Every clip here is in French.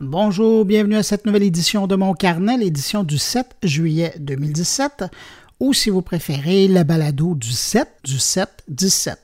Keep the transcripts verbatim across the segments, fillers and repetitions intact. Bonjour, bienvenue à cette nouvelle édition de Mon Carnet, l'édition du sept juillet deux mille dix-sept, ou si vous préférez, la balado du sept du sept dix-sept.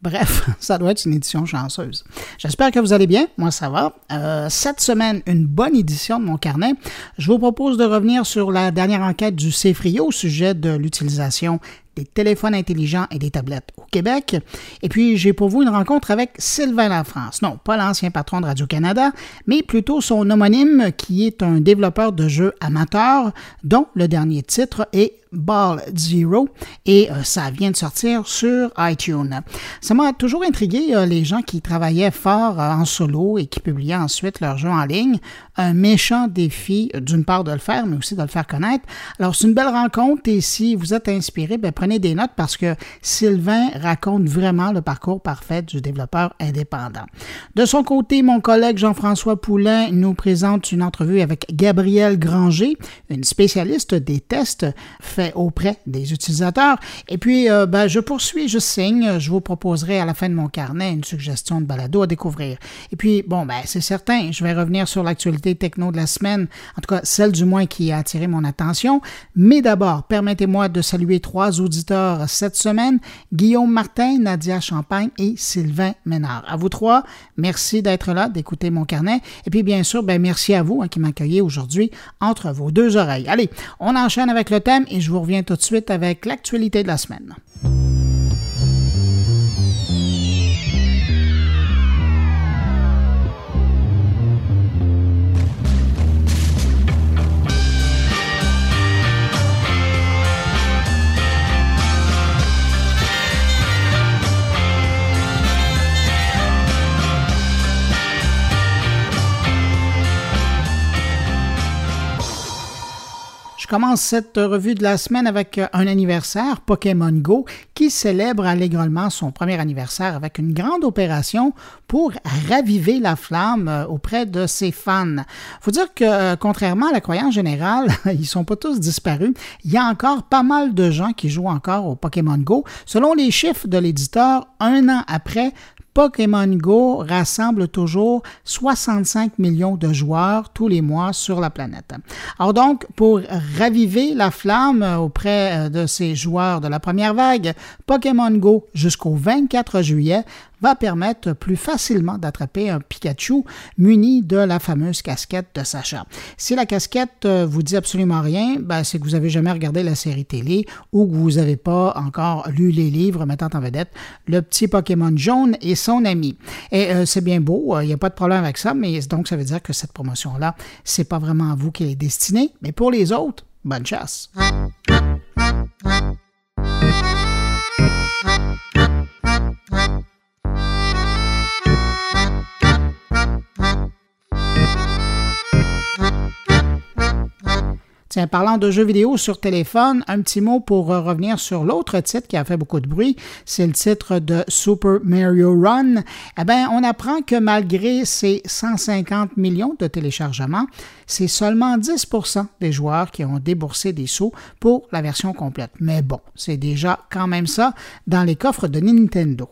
Bref, ça doit être une édition chanceuse. J'espère que vous allez bien. Moi, ça va. Euh, cette semaine, une bonne édition de Mon Carnet. Je vous propose de revenir sur la dernière enquête du CEFRIO au sujet de l'utilisation des téléphones intelligents et des tablettes au Québec. Et puis, j'ai pour vous une rencontre avec Sylvain Lafrance. Non, pas l'ancien patron de Radio-Canada, mais plutôt son homonyme qui est un développeur de jeux amateurs, dont le dernier titre est Ball Zero, et euh, ça vient de sortir sur iTunes. Ça m'a toujours intrigué euh, les gens qui travaillaient fort euh, en solo et qui publiaient ensuite leurs jeux en ligne. Un méchant défi, euh, d'une part de le faire, mais aussi de le faire connaître. Alors, c'est une belle rencontre, et si vous êtes inspiré, ben, prenez des notes parce que Sylvain raconte vraiment le parcours parfait du développeur indépendant. De son côté, mon collègue Jean-François Poulin nous présente une entrevue avec Gabrielle Granger, une spécialiste des tests faits auprès des utilisateurs. Et puis, euh, ben, je poursuis, je signe. Je vous proposerai à la fin de mon carnet une suggestion de balado à découvrir. Et puis, bon, ben, c'est certain, je vais revenir sur l'actualité techno de la semaine, en tout cas celle du moins qui a attiré mon attention. Mais d'abord, permettez-moi de saluer trois auditeurs cette semaine, Guillaume Martin, Nadia Champagne et Sylvain Ménard. À vous trois, merci d'être là, d'écouter mon carnet. Et puis, bien sûr, ben, merci à vous hein, qui m'accueillez aujourd'hui entre vos deux oreilles. Allez, on enchaîne avec le thème et je Je vous reviens tout de suite avec l'actualité de la semaine. Je commence cette revue de la semaine avec un anniversaire, Pokémon Go, qui célèbre allègrement son premier anniversaire avec une grande opération pour raviver la flamme auprès de ses fans. Il faut dire que, contrairement à la croyance générale, ils ne sont pas tous disparus. Il y a encore pas mal de gens qui jouent encore au Pokémon Go. Selon les chiffres de l'éditeur, un an après, Pokémon Go rassemble toujours soixante-cinq millions de joueurs tous les mois sur la planète. Alors donc, pour raviver la flamme auprès de ces joueurs de la première vague, Pokémon Go jusqu'au vingt-quatre juillet va permettre plus facilement d'attraper un Pikachu muni de la fameuse casquette de Sacha. Si la casquette vous dit absolument rien, ben c'est que vous n'avez jamais regardé la série télé ou que vous n'avez pas encore lu les livres mettant en vedette le petit Pokémon jaune et son ami. Et euh, c'est bien beau, il euh, n'y a pas de problème avec ça, mais donc ça veut dire que cette promotion-là, c'est pas vraiment à vous qu'elle est destinée, mais pour les autres, bonne chasse! Tiens, parlant de jeux vidéo sur téléphone, un petit mot pour revenir sur l'autre titre qui a fait beaucoup de bruit, c'est le titre de Super Mario Run. Eh bien, on apprend que malgré ses cent cinquante millions de téléchargements, c'est seulement dix pour cent des joueurs qui ont déboursé des sous pour la version complète. Mais bon, c'est déjà quand même ça dans les coffres de Nintendo.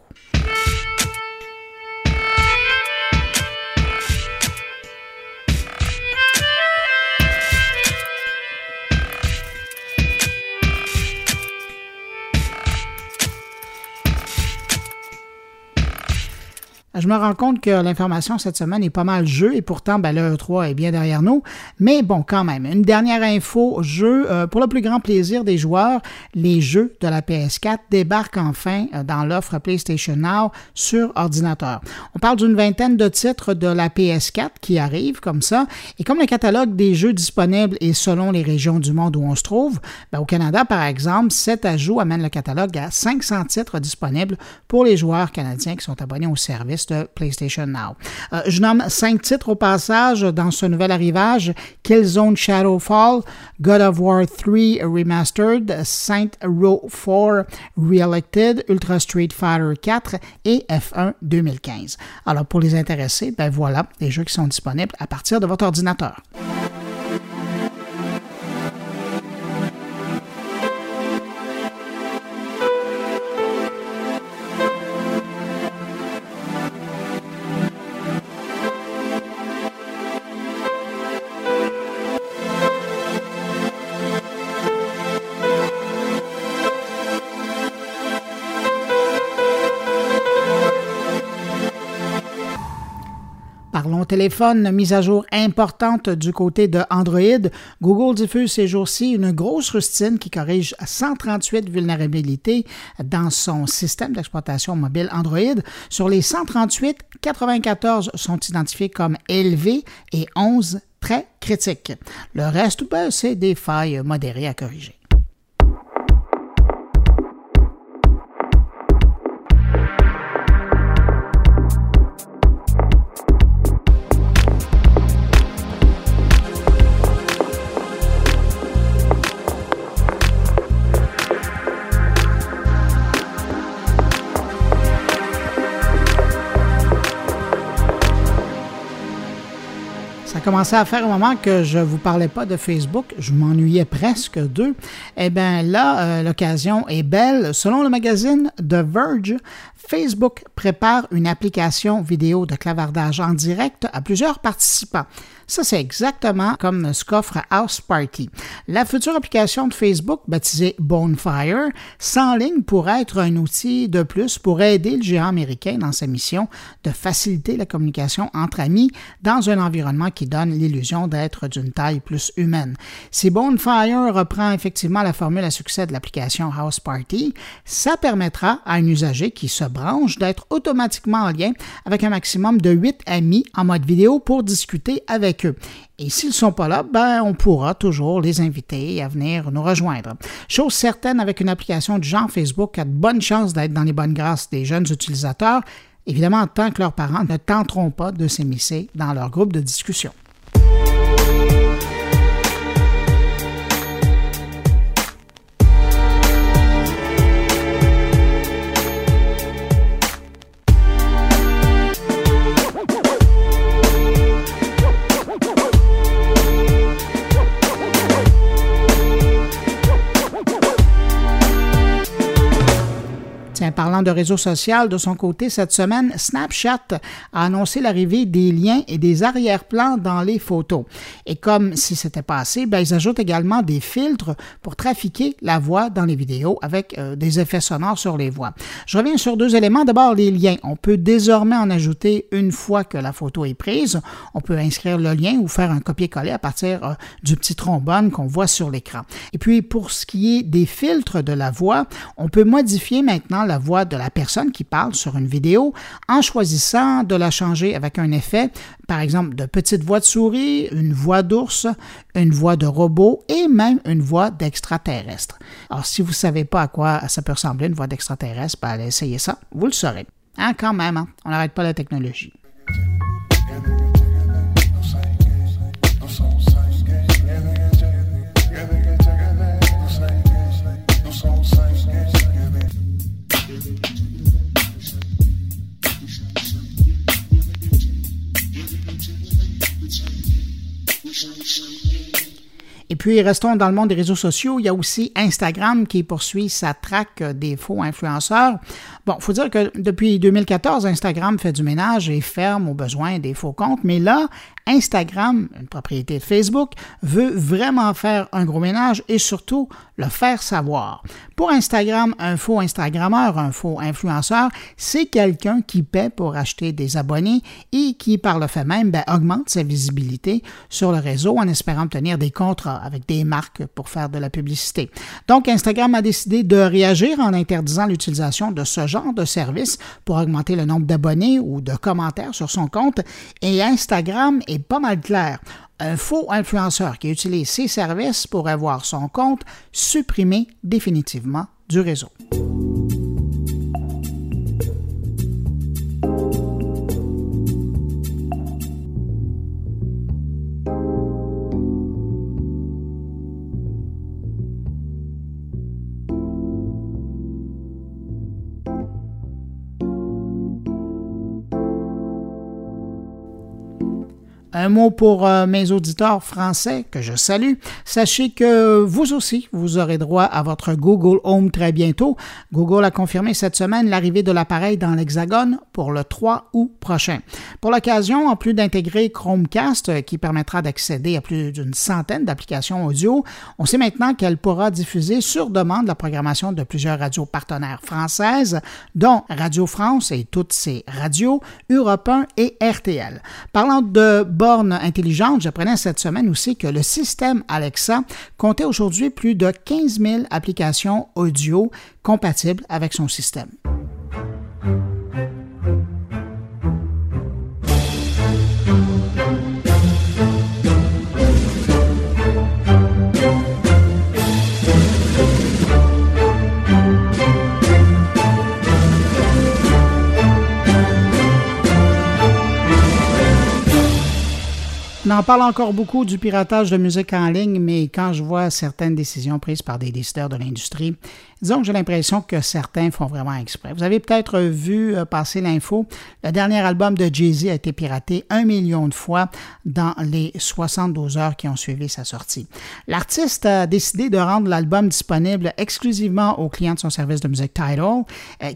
Je me rends compte que l'information cette semaine est pas mal jeu et pourtant ben, le E trois est bien derrière nous. Mais bon, quand même, une dernière info jeu. Euh, pour le plus grand plaisir des joueurs, les jeux de la P S quatre débarquent enfin dans l'offre PlayStation Now sur ordinateur. On parle d'une vingtaine de titres de la P S quatre qui arrivent comme ça. Et comme le catalogue des jeux disponibles est selon les régions du monde où on se trouve, ben, au Canada par exemple, cet ajout amène le catalogue à cinq cents titres disponibles pour les joueurs canadiens qui sont abonnés au service de PlayStation Now. Euh, je nomme cinq titres au passage dans ce nouvel arrivage: Killzone Shadowfall, God of War trois Remastered, Saints Row quatre Reloaded, Ultra Street Fighter quatre et F un deux mille quinze. Alors pour les intéressés, ben voilà les jeux qui sont disponibles à partir de votre ordinateur. téléphone, mise à jour importante du côté de Android. Google diffuse ces jours-ci une grosse rustine qui corrige cent trente-huit vulnérabilités dans son système d'exploitation mobile Android. Sur les cent trente-huit, quatre-vingt-quatorze sont identifiés comme élevés et onze très critiques. Le reste, ben, c'est des failles modérées à corriger. Ça commençait à faire un moment que je ne vous parlais pas de Facebook, je m'ennuyais presque d'eux. Eh bien là, euh, l'occasion est belle. Selon le magazine The Verge, Facebook prépare une application vidéo de clavardage en direct à plusieurs participants. Ça, c'est exactement comme ce qu'offre House Party. La future application de Facebook, baptisée Bonfire, s'enligne pour être un outil de plus pour aider le géant américain dans sa mission de faciliter la communication entre amis dans un environnement qui donne l'illusion d'être d'une taille plus humaine. Si Bonfire reprend effectivement la formule à succès de l'application House Party, ça permettra à un usager qui se branche d'être automatiquement en lien avec un maximum de huit amis en mode vidéo pour discuter avec eux. Et s'ils ne sont pas là, ben, on pourra toujours les inviter à venir nous rejoindre. Chose certaine, avec une application du genre, Facebook a de bonnes chances d'être dans les bonnes grâces des jeunes utilisateurs, évidemment tant que leurs parents ne tenteront pas de s'immiscer dans leur groupe de discussion. Parlant de réseau social, de son côté, cette semaine, Snapchat a annoncé l'arrivée des liens et des arrière-plans dans les photos. Et comme si c'était pas assez, ben, ils ajoutent également des filtres pour trafiquer la voix dans les vidéos avec euh, des effets sonores sur les voix. Je reviens sur deux éléments. D'abord, les liens. On peut désormais en ajouter une fois que la photo est prise. On peut inscrire le lien ou faire un copier-coller à partir euh, du petit trombone qu'on voit sur l'écran. Et puis, pour ce qui est des filtres de la voix, on peut modifier maintenant la voix de la personne qui parle sur une vidéo en choisissant de la changer avec un effet, par exemple de petite voix de souris, une voix d'ours, une voix de robot et même une voix d'extraterrestre. Alors, si vous ne savez pas à quoi ça peut ressembler une voix d'extraterrestre, ben, allez essayer ça, vous le saurez. Hein, quand même, hein? On n'arrête pas la technologie. Et puis, restons dans le monde des réseaux sociaux. Il y a aussi Instagram qui poursuit sa traque des faux influenceurs. Bon, il faut dire que depuis deux mille quatorze, Instagram fait du ménage et ferme aux besoins des faux comptes. Mais là, Instagram, une propriété de Facebook, veut vraiment faire un gros ménage et surtout le faire savoir. Pour Instagram, un faux Instagrammeur, un faux influenceur, c'est quelqu'un qui paie pour acheter des abonnés et qui, par le fait même, bien, augmente sa visibilité sur le réseau en espérant obtenir des contrats avec des marques pour faire de la publicité. Donc, Instagram a décidé de réagir en interdisant l'utilisation de ce genre de service pour augmenter le nombre d'abonnés ou de commentaires sur son compte. Et Instagram est pas mal clair. Un faux influenceur qui utilise ces services pourrait voir son compte supprimé définitivement du réseau. Un mot pour euh, mes auditeurs français que je salue. Sachez que vous aussi, vous aurez droit à votre Google Home très bientôt. Google a confirmé cette semaine l'arrivée de l'appareil dans l'Hexagone pour le trois août prochain. Pour l'occasion, en plus d'intégrer Chromecast, qui permettra d'accéder à plus d'une centaine d'applications audio, on sait maintenant qu'elle pourra diffuser sur demande la programmation de plusieurs radios partenaires françaises, dont Radio France et toutes ses radios, Europe un et R T L. Parlant de bornes intelligentes, j'apprenais cette semaine aussi que le système Alexa comptait aujourd'hui plus de quinze mille applications audio compatibles avec son système. On en parle encore beaucoup du piratage de musique en ligne, mais quand je vois certaines décisions prises par des décideurs de l'industrie, disons que j'ai l'impression que certains font vraiment exprès. Vous avez peut-être vu passer l'info, le dernier album de Jay-Z a été piraté un million de fois dans les soixante-douze heures qui ont suivi sa sortie. L'artiste a décidé de rendre l'album disponible exclusivement aux clients de son service de musique Tidal,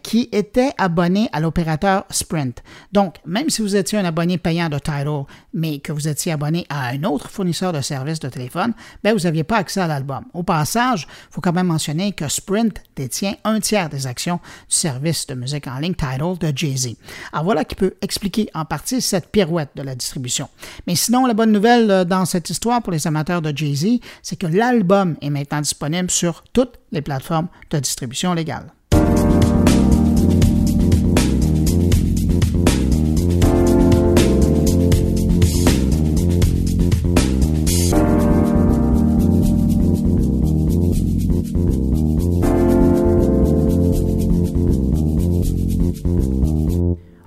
qui étaient abonnés à l'opérateur Sprint. Donc, même si vous étiez un abonné payant de Tidal, mais que vous étiez abonné à un autre fournisseur de services de téléphone, ben vous n'aviez pas accès à l'album. Au passage, il faut quand même mentionner que Sprint détient un tiers des actions du service de musique en ligne Tidal de Jay-Z. Alors voilà qui peut expliquer en partie cette pirouette de la distribution. Mais sinon, la bonne nouvelle dans cette histoire pour les amateurs de Jay-Z, c'est que l'album est maintenant disponible sur toutes les plateformes de distribution légale.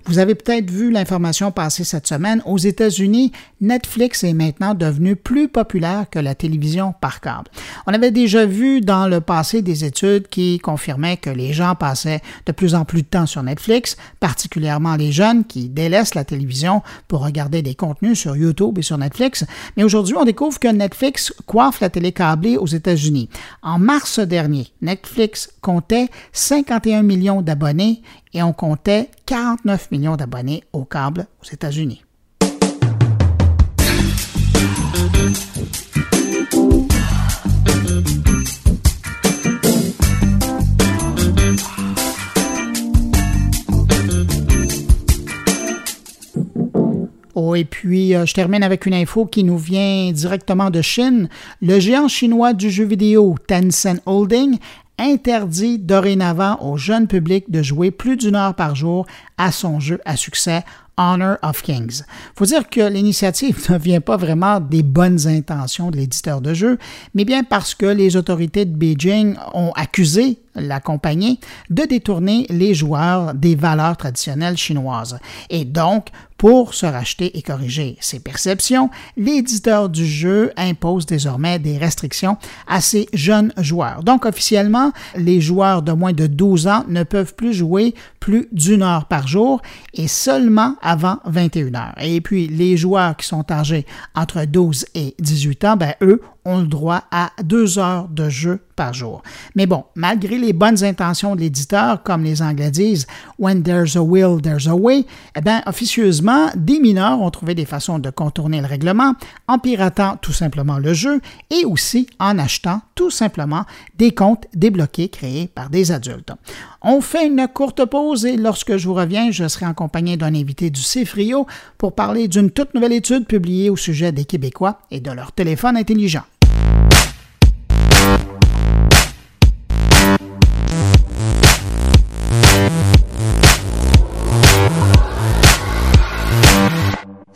Vous avez peut-être vu l'information passer cette semaine. Aux États-Unis, Netflix est maintenant devenu plus populaire que la télévision par câble. On avait déjà vu dans le passé des études qui confirmaient que les gens passaient de plus en plus de temps sur Netflix, particulièrement les jeunes qui délaissent la télévision pour regarder des contenus sur YouTube et sur Netflix. Mais aujourd'hui, on découvre que Netflix coiffe la télé câblée aux États-Unis. En mars dernier, Netflix comptait cinquante et un millions d'abonnés et on comptait quarante-neuf millions d'abonnés au câble aux États-Unis. Oh, et puis, je termine avec une info qui nous vient directement de Chine. Le géant chinois du jeu vidéo Tencent Holding interdit dorénavant au jeune public de jouer plus d'une heure par jour à son jeu à succès Honor of Kings. Faut dire que l'initiative ne vient pas vraiment des bonnes intentions de l'éditeur de jeu, mais bien parce que les autorités de Beijing ont accusé la compagnie de détourner les joueurs des valeurs traditionnelles chinoises. Et donc, pour se racheter et corriger ces perceptions, l'éditeur du jeu impose désormais des restrictions à ces jeunes joueurs. Donc, officiellement, les joueurs de moins de douze ans ne peuvent plus jouer plus d'une heure par jour et seulement avant vingt et une heures. Et puis, les joueurs qui sont âgés entre douze et dix-huit ans, ben, eux, ont le droit à deux heures de jeu par jour. Mais bon, malgré les bonnes intentions de l'éditeur, comme les Anglais disent « when there's a will, there's a way », eh bien, officieusement, des mineurs ont trouvé des façons de contourner le règlement en piratant tout simplement le jeu et aussi en achetant tout simplement des comptes débloqués créés par des adultes. On fait une courte pause et lorsque je vous reviens, je serai en compagnie d'un invité du CEFRIO pour parler d'une toute nouvelle étude publiée au sujet des Québécois et de leur téléphone intelligent.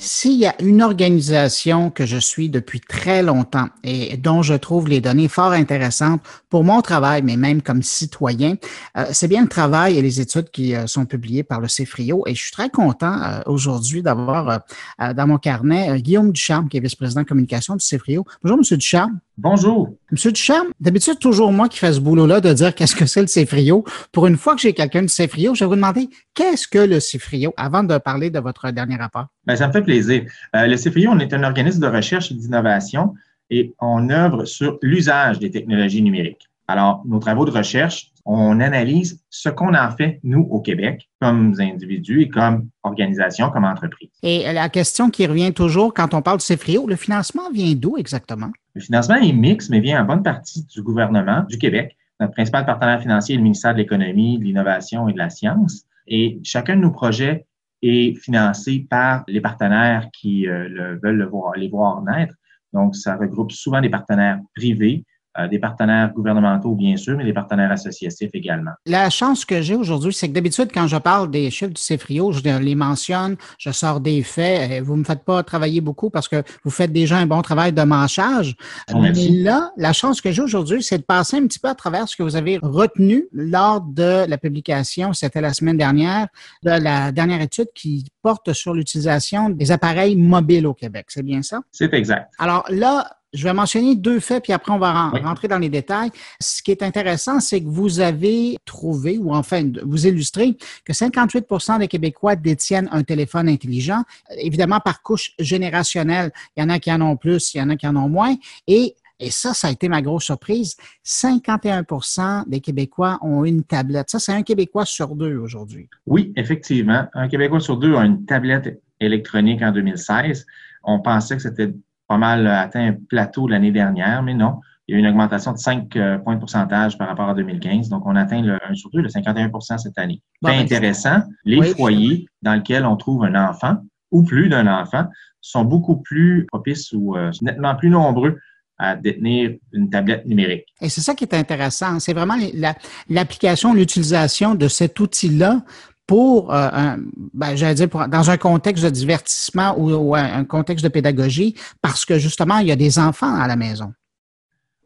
S'il y a une organisation que je suis depuis très longtemps et dont je trouve les données fort intéressantes pour mon travail, mais même comme citoyen, euh, c'est bien le travail et les études qui euh, sont publiées par le CEFRIO. Et je suis très content euh, aujourd'hui d'avoir euh, dans mon carnet euh, Guillaume Ducharme, qui est vice-président de communication du CEFRIO. Bonjour, M. Ducharme. Bonjour. Monsieur Ducharme, d'habitude, toujours moi qui fais ce boulot-là de dire qu'est-ce que c'est le CEFRIO. Pour une fois que j'ai quelqu'un de CEFRIO, je vais vous demander qu'est-ce que le CEFRIO avant de parler de votre dernier rapport. Bien, ça me fait plaisir. Euh, le CEFRIO, on est un organisme de recherche et d'innovation et on œuvre sur l'usage des technologies numériques. Alors, nos travaux de recherche, on analyse ce qu'on en fait, nous, au Québec, comme individus et comme organisation, comme entreprise. Et la question qui revient toujours quand on parle de CEFRIO, le financement vient d'où exactement? Le financement est mixte, mais vient en bonne partie du gouvernement du Québec. Notre principal partenaire financier est le ministère de l'Économie, de l'Innovation et de la Science. Et chacun de nos projets est financé par les partenaires qui euh, le, veulent le voir, les voir naître. Donc, ça regroupe souvent des partenaires privés, Euh, des partenaires gouvernementaux, bien sûr, mais des partenaires associatifs également. La chance que j'ai aujourd'hui, c'est que d'habitude, quand je parle des chiffres du CEFRIO, je les mentionne, je sors des faits. Vous ne me faites pas travailler beaucoup parce que vous faites déjà un bon travail de manchage. Bon, mais merci. Là, la chance que j'ai aujourd'hui, c'est de passer un petit peu à travers ce que vous avez retenu lors de la publication, c'était la semaine dernière, de la dernière étude qui porte sur l'utilisation des appareils mobiles au Québec. C'est bien ça? C'est exact. Alors là, je vais mentionner deux faits, puis après, on va rentrer dans les détails. Ce qui est intéressant, c'est que vous avez trouvé, ou enfin, vous illustrez que cinquante-huit pour cent des Québécois détiennent un téléphone intelligent, évidemment par couche générationnelle. Il y en a qui en ont plus, il y en a qui en ont moins. Et, et ça, ça a été ma grosse surprise, cinquante et un pour cent des Québécois ont une tablette. Ça, c'est un Québécois sur deux aujourd'hui. Oui, effectivement. Un Québécois sur deux a une tablette électronique en deux mille seize. On pensait que c'était pas mal atteint un plateau l'année dernière, mais non. Il y a eu une augmentation de cinq points de pourcentage par rapport à deux mille quinze. Donc, on atteint le un sur deux, le cinquante et un pour cent cette année. Bon, c'est intéressant. Les oui, foyers dans lesquels on trouve un enfant ou plus d'un enfant sont beaucoup plus propices ou euh, nettement plus nombreux à détenir une tablette numérique. Et c'est ça qui est intéressant. C'est vraiment la, l'application, l'utilisation de cet outil-là pour, euh, un, ben, j'allais dire, pour, dans un contexte de divertissement ou, ou un contexte de pédagogie, parce que justement, il y a des enfants à la maison.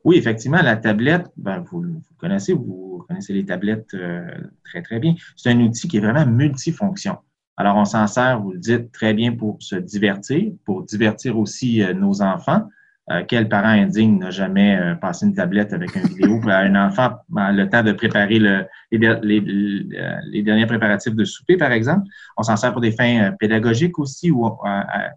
Oui, effectivement, la tablette, ben, vous, vous connaissez, vous connaissez les tablettes euh, très, très bien. C'est un outil qui est vraiment multifonction. Alors, on s'en sert, vous le dites, très bien pour se divertir, pour divertir aussi euh, nos enfants. Euh, quel parent indigne n'a jamais euh, passé une tablette avec une vidéo à un enfant ben, le temps de préparer le, les, les, les derniers préparatifs de souper, par exemple. On s'en sert pour des fins euh, pédagogiques aussi ou euh,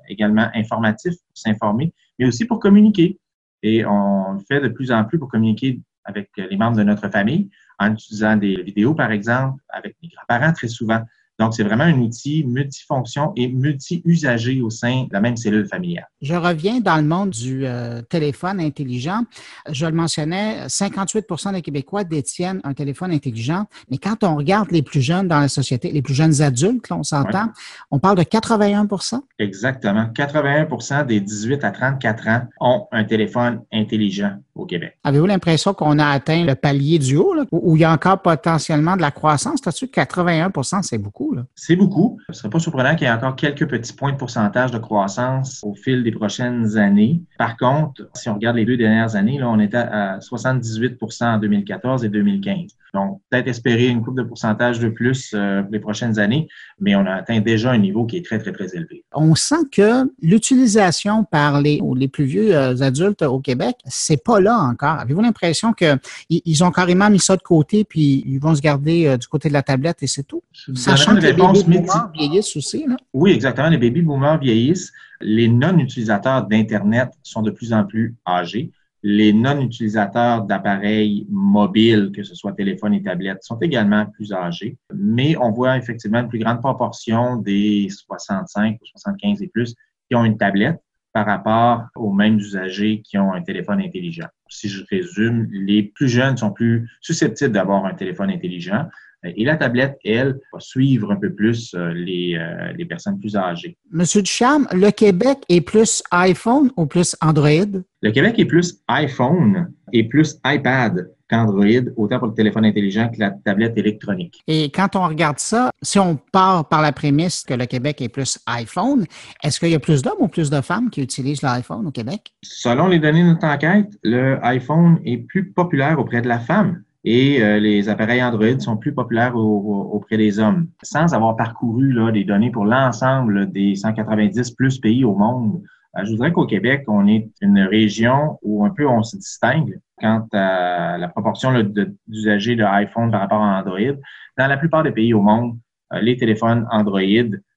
également informatifs pour s'informer, mais aussi pour communiquer. Et on le fait de plus en plus pour communiquer avec les membres de notre famille en utilisant des vidéos, par exemple, avec les grands-parents très souvent. Donc, c'est vraiment un outil multifonction et multi-usager au sein de la même cellule familiale. Je reviens dans le monde du euh, téléphone intelligent. Je le mentionnais, cinquante-huit pour cent des Québécois détiennent un téléphone intelligent. Mais quand on regarde les plus jeunes dans la société, les plus jeunes adultes, là, on s'entend, oui. On parle de quatre-vingt-un pour cent. Exactement. quatre-vingt-un pour cent des dix-huit à trente-quatre ans ont un téléphone intelligent au Québec. Avez-vous l'impression qu'on a atteint le palier du haut, là, où il y a encore potentiellement de la croissance? Là-dessus, quatre-vingt-un pour cent, c'est beaucoup. C'est beaucoup. Ce ne serait pas surprenant qu'il y ait encore quelques petits points de pourcentage de croissance au fil des prochaines années. Par contre, si on regarde les deux dernières années, là, on était à soixante-dix-huit pour cent en deux mille quatorze et deux mille quinze. Donc, peut-être espérer une coupe de pourcentage de plus euh, pour les prochaines années, mais on a atteint déjà un niveau qui est très, très, très élevé. On sent que l'utilisation par les, les plus vieux euh, adultes au Québec, c'est pas là encore. Avez-vous l'impression qu'ils ont carrément mis ça de côté puis ils vont se garder euh, du côté de la tablette et c'est tout? Sachant les baby boomers vieillissent aussi, là? Oui, exactement. Les baby boomers vieillissent. Les non-utilisateurs d'Internet sont de plus en plus âgés. Les non-utilisateurs d'appareils mobiles, que ce soit téléphone et tablette, sont également plus âgés. Mais on voit effectivement une plus grande proportion des soixante-cinq ou soixante-quinze et plus qui ont une tablette par rapport aux mêmes usagers qui ont un téléphone intelligent. Si je résume, les plus jeunes sont plus susceptibles d'avoir un téléphone intelligent. Et la tablette, elle, va suivre un peu plus les, euh, les personnes plus âgées. Monsieur Ducharme, le Québec est plus iPhone ou plus Android? Le Québec est plus iPhone et plus iPad qu'Android, autant pour le téléphone intelligent que la tablette électronique. Et quand on regarde ça, si on part par la prémisse que le Québec est plus iPhone, est-ce qu'il y a plus d'hommes ou plus de femmes qui utilisent l'iPhone au Québec? Selon les données de notre enquête, le iPhone est plus populaire auprès de la femme. Et euh, les appareils Android sont plus populaires au, au, auprès des hommes. Sans avoir parcouru là, des données pour l'ensemble des cent quatre-vingt-dix plus pays au monde, Je voudrais qu'au Québec, on est une région où un peu on se distingue quant à la proportion là, de, d'usagers de iPhone par rapport à Android. Dans la plupart des pays au monde, les téléphones Android,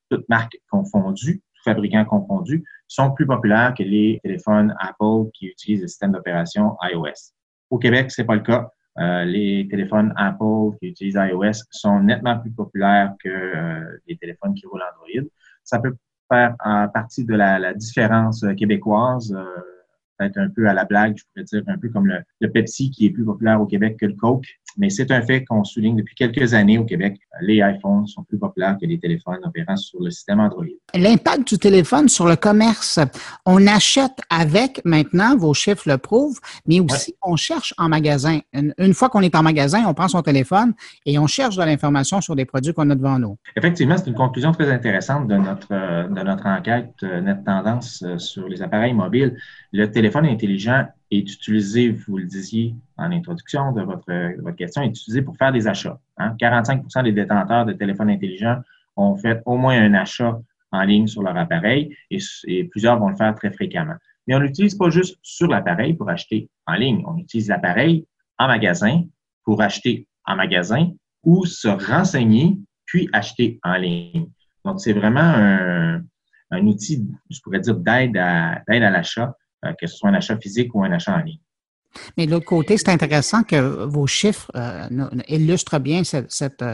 toutes marques confondues, tous fabricants confondus, sont plus populaires que les téléphones Apple qui utilisent le système d'opération iOS. Au Québec, c'est pas le cas. Euh, les téléphones Apple qui utilisent iOS sont nettement plus populaires que euh, les téléphones qui roulent Android. Ça peut faire euh, partie de la, la différence québécoise, euh, peut-être un peu à la blague, je pourrais dire un peu comme le, le Pepsi qui est plus populaire au Québec que le Coke. Mais c'est un fait qu'on souligne depuis quelques années au Québec. Les iPhones sont plus populaires que les téléphones opérant sur le système Android. L'impact du téléphone sur le commerce. On achète avec maintenant, vos chiffres le prouvent, mais aussi ouais. on cherche en magasin. Une, une fois qu'on est en magasin, on prend son téléphone et on cherche de l'information sur des produits qu'on a devant nous. Effectivement, c'est une conclusion très intéressante de notre, de notre enquête Net Tendance sur les appareils mobiles. Le téléphone intelligent est utilisé, vous le disiez en introduction de votre, de votre question, est utilisé pour faire des achats. Hein? quarante-cinq pour cent des détenteurs de téléphones intelligents ont fait au moins un achat en ligne sur leur appareil et, et plusieurs vont le faire très fréquemment. Mais on l'utilise pas juste sur l'appareil pour acheter en ligne. On utilise l'appareil en magasin pour acheter en magasin ou se renseigner puis acheter en ligne. Donc, c'est vraiment un, un outil, je pourrais dire, d'aide à, d'aide à l'achat, que ce soit un achat physique ou un achat en ligne. Mais de l'autre côté, c'est intéressant que vos chiffres euh, illustrent bien cette, cette,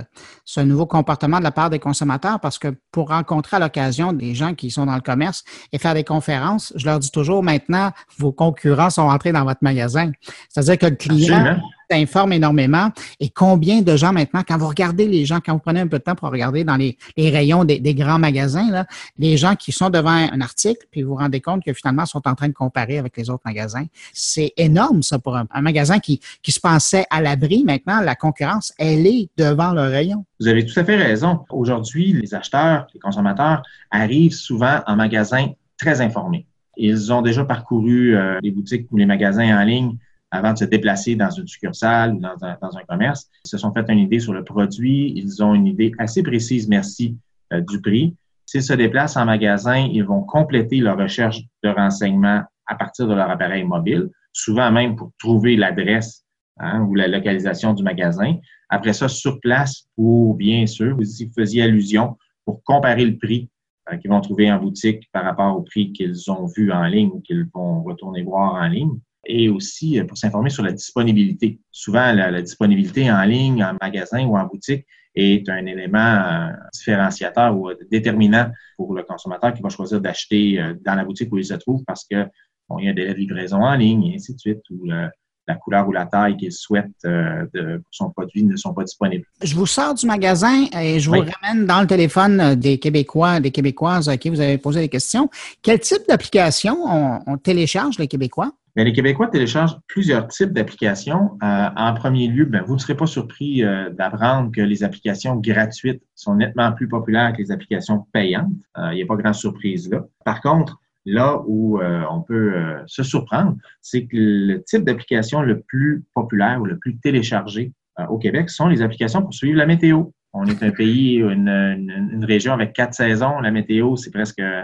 ce nouveau comportement de la part des consommateurs parce que pour rencontrer à l'occasion des gens qui sont dans le commerce et faire des conférences, je leur dis toujours maintenant, vos concurrents sont entrés dans votre magasin. C'est-à-dire que le client... Absolument. T'informe énormément. Et combien de gens maintenant, quand vous regardez les gens, quand vous prenez un peu de temps pour regarder dans les, les rayons des, des grands magasins, là, les gens qui sont devant un article, puis vous vous rendez compte que finalement, ils sont en train de comparer avec les autres magasins. C'est énorme, ça, pour un, un magasin qui, qui se pensait à l'abri. Maintenant, la concurrence, elle est devant le rayon. Vous avez tout à fait raison. Aujourd'hui, les acheteurs, les consommateurs arrivent souvent en magasin très informés. Ils ont déjà parcouru euh, les boutiques ou les magasins en ligne avant de se déplacer dans une succursale ou dans un, dans un commerce. Ils se sont fait une idée sur le produit. Ils ont une idée assez précise, merci, euh, du prix. S'ils se déplacent en magasin, ils vont compléter leur recherche de renseignements à partir de leur appareil mobile, souvent même pour trouver l'adresse hein, ou la localisation du magasin. Après ça, sur place, ou bien sûr, vous y faisiez allusion pour comparer le prix euh, qu'ils vont trouver en boutique par rapport au prix qu'ils ont vu en ligne ou qu'ils vont retourner voir en ligne. Et aussi pour s'informer sur la disponibilité. Souvent, la, la disponibilité en ligne, en magasin ou en boutique est un élément différenciateur ou déterminant pour le consommateur qui va choisir d'acheter dans la boutique où il se trouve parce que bon, il y a un délai de livraison en ligne et ainsi de suite, ou le, la couleur ou la taille qu'il souhaite de, pour son produit ne sont pas disponibles. Je vous sors du magasin et je vous oui. ramène dans le téléphone des Québécois, des Québécoises à qui vous avez posé des questions. Quel type d'application on, on télécharge les Québécois? Bien, les Québécois téléchargent plusieurs types d'applications. Euh, en premier lieu, bien, vous ne serez pas surpris euh, d'apprendre que les applications gratuites sont nettement plus populaires que les applications payantes. Euh, il n'y a pas grande surprise là. Par contre, là où euh, on peut euh, se surprendre, c'est que le type d'application le plus populaire ou le plus téléchargé euh, au Québec sont les applications pour suivre la météo. On est un pays, une, une, une région avec quatre saisons. La météo, c'est presque... un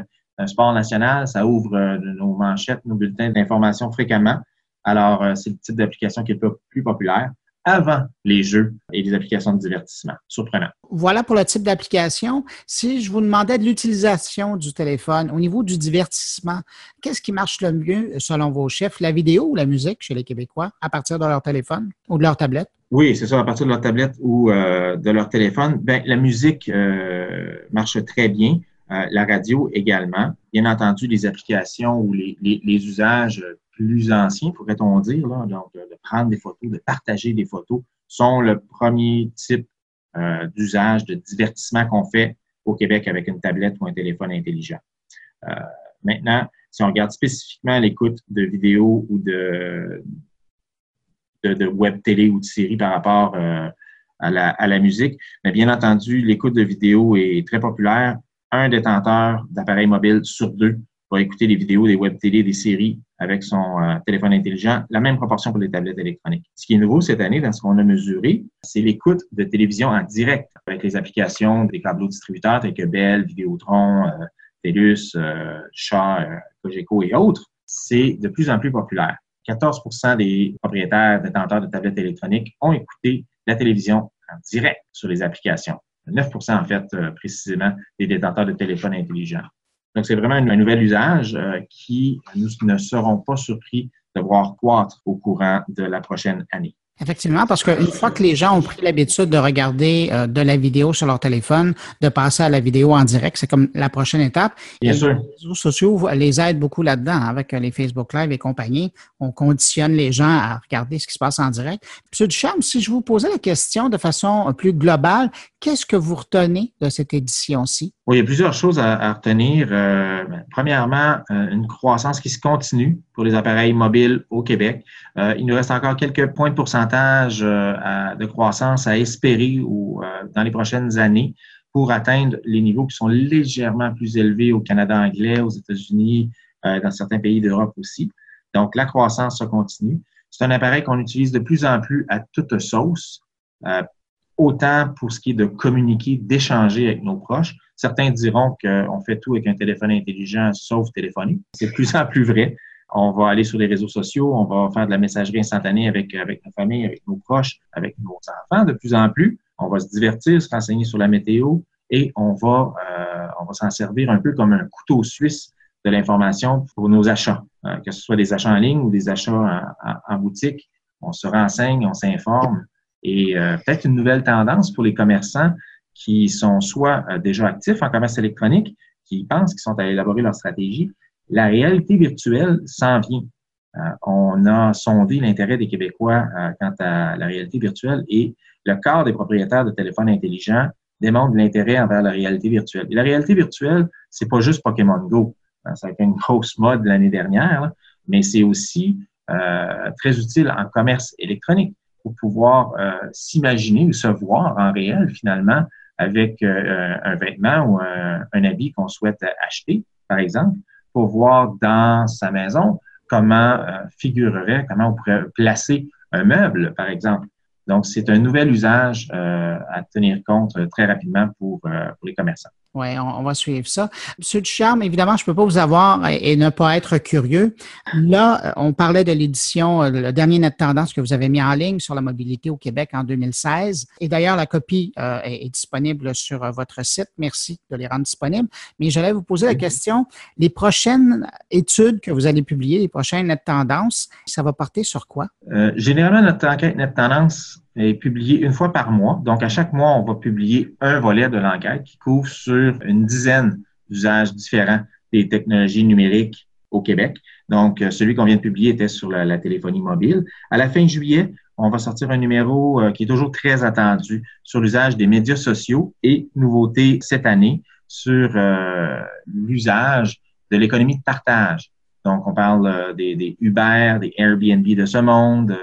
sport national, ça ouvre euh, nos manchettes, nos bulletins d'information fréquemment. Alors, euh, c'est le type d'application qui est le plus populaire avant les jeux et les applications de divertissement. Surprenant. Voilà pour le type d'application. Si je vous demandais de l'utilisation du téléphone au niveau du divertissement, qu'est-ce qui marche le mieux selon vos chiffres? La vidéo ou la musique chez les Québécois à partir de leur téléphone ou de leur tablette? Oui, c'est ça, à partir de leur tablette ou euh, de leur téléphone. Bien, la musique euh, marche très bien. Euh, la radio également. Bien entendu, les applications ou les, les, les usages plus anciens, pourrait-on dire, là, donc de, de prendre des photos, de partager des photos, sont le premier type euh, d'usage de divertissement qu'on fait au Québec avec une tablette ou un téléphone intelligent. Euh, maintenant, si on regarde spécifiquement l'écoute de vidéos ou de, de, de web télé ou de séries par rapport euh, à, la, à la musique, mais bien entendu, l'écoute de vidéos est très populaire. Un détenteur d'appareil mobile sur deux va écouter des vidéos, des web télé, des séries avec son euh, téléphone intelligent. La même proportion pour les tablettes électroniques. Ce qui est nouveau cette année dans ce qu'on a mesuré, c'est l'écoute de télévision en direct avec les applications des câbleaux distributeurs tels que Bell, Vidéotron, euh, TELUS, euh, Chat, euh, Cogeco et autres, c'est de plus en plus populaire. quatorze pour cent des propriétaires détenteurs de tablettes électroniques ont écouté la télévision en direct sur les applications. neuf pour cent en fait, euh, précisément, des détenteurs de téléphones intelligents. Donc, c'est vraiment un, un nouvel usage euh, qui, nous ne serons pas surpris de voir croître au courant de la prochaine année. Effectivement, parce qu'une fois que les gens ont pris l'habitude de regarder euh, de la vidéo sur leur téléphone, de passer à la vidéo en direct, c'est comme la prochaine étape. Bien et sûr. Les réseaux sociaux les aident beaucoup là-dedans, avec les Facebook Live et compagnie. On conditionne les gens à regarder ce qui se passe en direct. M. Ducharme, si je vous posais la question de façon plus globale, qu'est-ce que vous retenez de cette édition-ci? Oui, il y a plusieurs choses à, à retenir. Euh, premièrement, euh, une croissance qui se continue pour les appareils mobiles au Québec. Euh, il nous reste encore quelques points de pourcentage euh, à, de croissance à espérer ou, euh, dans les prochaines années pour atteindre les niveaux qui sont légèrement plus élevés au Canada anglais, aux États-Unis, euh, dans certains pays d'Europe aussi. Donc, la croissance se continue. C'est un appareil qu'on utilise de plus en plus à toute sauce, euh, autant pour ce qui est de communiquer, d'échanger avec nos proches. Certains diront qu'on fait tout avec un téléphone intelligent, sauf téléphoner. C'est de plus en plus vrai. On va aller sur les réseaux sociaux, on va faire de la messagerie instantanée avec, avec notre famille, avec nos proches, avec nos enfants de plus en plus. On va se divertir, se renseigner sur la météo et on va, euh, on va s'en servir un peu comme un couteau suisse de l'information pour nos achats, euh, que ce soit des achats en ligne ou des achats en, en, en boutique. On se renseigne, on s'informe. Et euh, peut-être une nouvelle tendance pour les commerçants qui sont soit euh, déjà actifs en commerce électronique, qui pensent qu'ils sont à élaborer leur stratégie. La réalité virtuelle s'en vient. Euh, on a sondé l'intérêt des Québécois euh, quant à la réalité virtuelle et le quart des propriétaires de téléphones intelligents démontre l'intérêt envers la réalité virtuelle. Et la réalité virtuelle, c'est pas juste Pokémon Go. Hein, ça a été une grosse mode l'année dernière, là, mais c'est aussi euh, très utile en commerce électronique, pour pouvoir euh, s'imaginer ou se voir en réel, finalement, avec euh, un vêtement ou un, un habit qu'on souhaite acheter, par exemple, pour voir dans sa maison comment euh, figurerait, comment on pourrait placer un meuble, par exemple. Donc, c'est un nouvel usage euh, à tenir compte très rapidement pour, euh, pour les commerçants. Oui, on, on va suivre ça. M. Ducharme, évidemment, je ne peux pas vous avoir et, et ne pas être curieux. Là, on parlait de l'édition, le dernier Net Tendance que vous avez mis en ligne sur la mobilité au Québec en deux mille seize. Et d'ailleurs, la copie euh, est, est disponible sur votre site. Merci de les rendre disponibles. Mais j'allais vous poser la question, les prochaines études que vous allez publier, les prochaines Net Tendances, ça va porter sur quoi? Euh, généralement, notre enquête Net Tendance est publié une fois par mois. Donc, à chaque mois, on va publier un volet de l'enquête qui couvre sur une dizaine d'usages différents des technologies numériques au Québec. Donc, celui qu'on vient de publier était sur la, la téléphonie mobile. À la fin juillet, on va sortir un numéro euh, qui est toujours très attendu sur l'usage des médias sociaux et nouveauté cette année sur euh, l'usage de l'économie de partage. Donc, on parle euh, des, des Uber, des Airbnb de ce monde,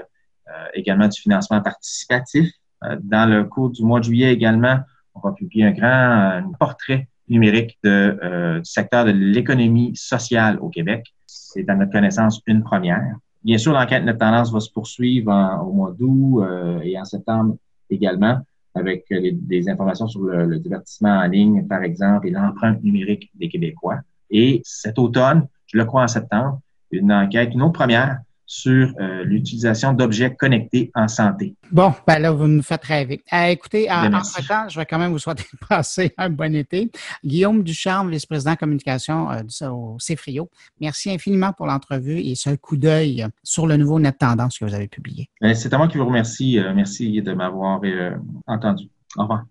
Euh, également du financement participatif. Euh, dans le cours du mois de juillet également, on va publier un grand euh, portrait numérique de, euh, du secteur de l'économie sociale au Québec. C'est à notre connaissance une première. Bien sûr, l'enquête Net Tendance va se poursuivre en, au mois d'août euh, et en septembre également, avec euh, les, des informations sur le, le divertissement en ligne, par exemple, et l'empreinte numérique des Québécois. Et cet automne, je le crois en septembre, une enquête, une autre première, sur euh, l'utilisation d'objets connectés en santé. Bon, ben là, vous me faites rêver. Euh, écoutez, en, entre-temps, je vais quand même vous souhaiter de passer un bon été. Guillaume Ducharme, vice-président communication euh, au CEFRIO, merci infiniment pour l'entrevue et ce coup d'œil sur le nouveau Net Tendance que vous avez publié. Ben, c'est à moi qui vous remercie. Euh, merci de m'avoir euh, entendu. Au revoir.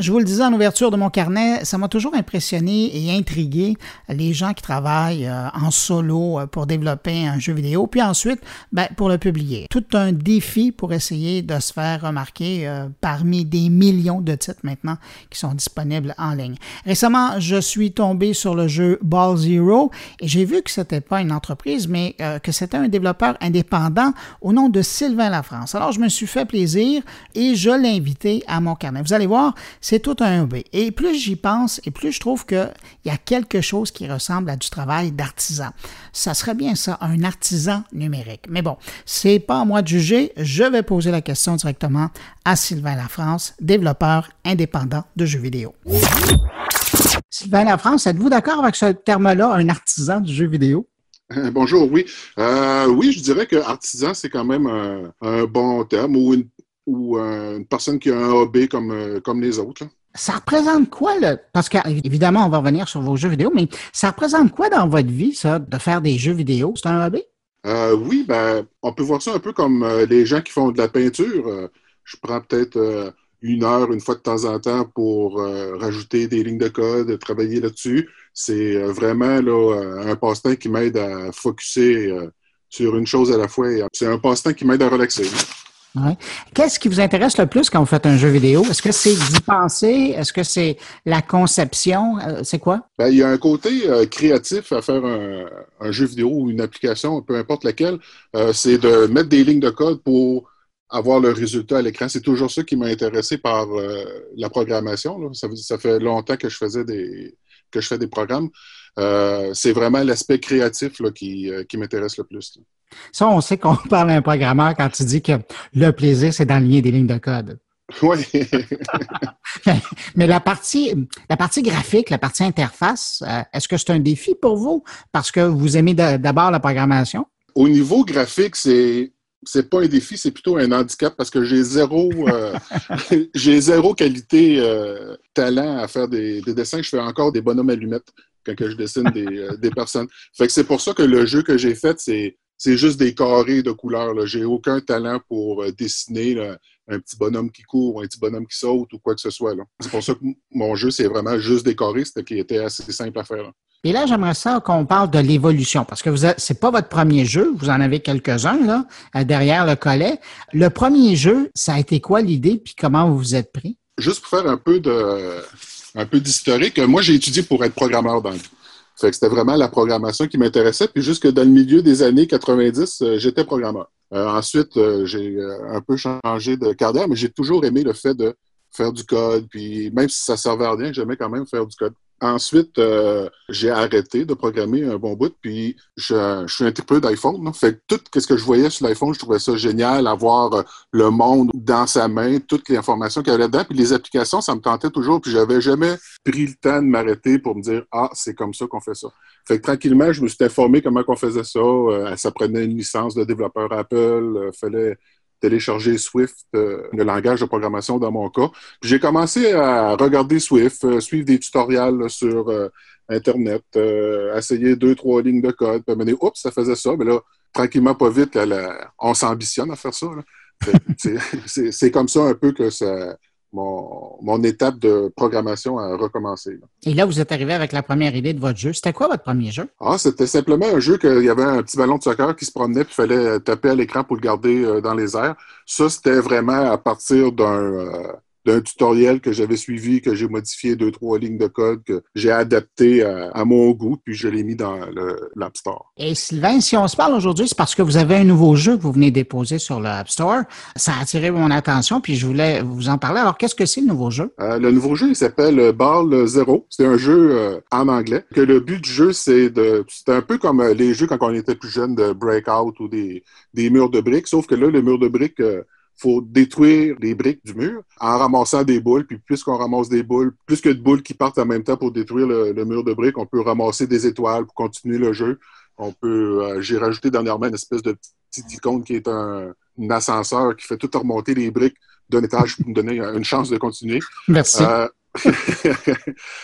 Je vous le disais en ouverture de mon carnet, ça m'a toujours impressionné et intrigué les gens qui travaillent en solo pour développer un jeu vidéo, puis ensuite ben, pour le publier. Tout un défi pour essayer de se faire remarquer euh, parmi des millions de titres maintenant qui sont disponibles en ligne. Récemment, je suis tombé sur le jeu Ball Zero et j'ai vu que c'était pas une entreprise, mais euh, que c'était un développeur indépendant au nom de Sylvain Lafrance. Alors, je me suis fait plaisir et je l'ai invité à mon carnet. Vous allez voir, C'est tout un B. Et plus j'y pense, et plus je trouve qu'il y a quelque chose qui ressemble à du travail d'artisan. Ça serait bien ça, un artisan numérique. Mais bon, c'est pas à moi de juger. Je vais poser la question directement à Sylvain Lafrance, développeur indépendant de jeux vidéo. Sylvain Lafrance, êtes-vous d'accord avec ce terme-là, un artisan du jeu vidéo? Bonjour, oui. Euh, oui, je dirais que artisan, c'est quand même un, un bon terme ou une, ou une personne qui a un hobby comme, comme les autres. Là. Ça représente quoi, là? Parce qu'évidemment, on va revenir sur vos jeux vidéo, mais ça représente quoi dans votre vie, ça, de faire des jeux vidéo? C'est un hobby? Euh, oui, ben, on peut voir ça un peu comme euh, les gens qui font de la peinture. Euh, je prends peut-être euh, une heure, une fois de temps en temps pour euh, rajouter des lignes de code, travailler là-dessus. C'est vraiment là, un passe-temps qui m'aide à focusser euh, sur une chose à la fois. Et, c'est un passe-temps qui m'aide à relaxer. Ouais. Qu'est-ce qui vous intéresse le plus quand vous faites un jeu vidéo? Est-ce que c'est d'y penser? Est-ce que c'est la conception? Euh, c'est quoi? Ben, il y a un côté euh, créatif à faire un, un jeu vidéo ou une application, peu importe laquelle. Euh, c'est de mettre des lignes de code pour avoir le résultat à l'écran. C'est toujours ça qui m'a intéressé par euh, la programmation. Là. Ça, ça fait longtemps que je faisais des... que je fais des programmes, euh, c'est vraiment l'aspect créatif là, qui, euh, qui m'intéresse le plus. Là. Ça, on sait qu'on parle à un programmeur quand il dit que le plaisir, c'est d'enligner des lignes de code. Oui. mais mais la, partie, la partie graphique, la partie interface, euh, est-ce que c'est un défi pour vous? Parce que vous aimez de, d'abord la programmation? Au niveau graphique, c'est... C'est pas un défi, c'est plutôt un handicap parce que j'ai zéro, euh, j'ai zéro qualité euh, talent à faire des, des dessins. Je fais encore des bonhommes allumettes quand que je dessine des, des personnes. Fait que c'est pour ça que le jeu que j'ai fait, c'est, c'est juste des carrés de couleurs. Là. J'ai aucun talent pour dessiner là, un petit bonhomme qui court ou un petit bonhomme qui saute ou quoi que ce soit. Là. C'est pour ça que mon jeu, c'est vraiment juste des carrés, c'était qui était assez simple à faire. Là. Et là, j'aimerais ça qu'on parle de l'évolution, parce que vous a, c'est pas votre premier jeu, vous en avez quelques-uns là derrière le collet. Le premier jeu, ça a été quoi l'idée, puis comment vous vous êtes pris? Juste pour faire un peu de, un peu d'historique, moi j'ai étudié pour être programmeur dans le jeu. Fait que c'était vraiment la programmation qui m'intéressait, puis jusque dans le milieu des années quatre-vingt-dix, j'étais programmeur. Euh, ensuite, j'ai un peu changé de quart d'heure, mais j'ai toujours aimé le fait de faire du code, puis même si ça servait à rien, j'aimais quand même faire du code. Ensuite, euh, j'ai arrêté de programmer un bon bout, puis je, je suis un petit peu d'iPhone. Là. Fait que tout ce que je voyais sur l'iPhone, je trouvais ça génial, avoir le monde dans sa main, toutes les informations qu'il y avait dedans, puis les applications, ça me tentait toujours, puis j'avais jamais pris le temps de m'arrêter pour me dire « Ah, c'est comme ça qu'on fait ça ». Fait que tranquillement, je me suis informé comment qu'on faisait ça. Euh, ça prenait une licence de développeur Apple, euh, fallait... télécharger Swift, euh, le langage de programmation dans mon cas. Puis j'ai commencé à regarder Swift, euh, suivre des tutoriels là, sur euh, Internet, euh, essayer deux, trois lignes de code, puis mener, oups, ça faisait ça, mais là, tranquillement, pas vite, là, là, on s'ambitionne à faire ça. Là. C'est, c'est, c'est comme ça un peu que ça, mon, mon étape de programmation a recommencé. Là. Et là, vous êtes arrivé avec la première idée de votre jeu. C'était quoi votre premier jeu? Ah, c'était simplement un jeu qu'il y avait un petit ballon de soccer qui se promenait puis il fallait taper à l'écran pour le garder dans les airs. Ça, c'était vraiment à partir d'un, euh, d'un tutoriel que j'avais suivi, que j'ai modifié deux, trois lignes de code, que j'ai adapté à, à mon goût, puis je l'ai mis dans le, l'App Store. Et Sylvain, si on se parle aujourd'hui, c'est parce que vous avez un nouveau jeu que vous venez déposer sur l'App Store. Ça a attiré mon attention, puis je voulais vous en parler. Alors, qu'est-ce que c'est le nouveau jeu? Euh, le nouveau jeu, il s'appelle Ball Zero. C'est un jeu euh, en anglais. Que le but du jeu, c'est de... C'est un peu comme les jeux quand on était plus jeune de Breakout ou des, des murs de briques, sauf que là, le mur de briques... Euh, faut détruire les briques du mur en ramassant des boules. Puis plus qu'on ramasse des boules, plus que de boules qui partent en même temps pour détruire le, le mur de briques, on peut ramasser des étoiles pour continuer le jeu. On peut, euh, j'ai rajouté dernièrement une espèce de petite icône qui est un, un ascenseur qui fait tout remonter les briques d'un étage pour me donner une chance de continuer. Merci. Euh,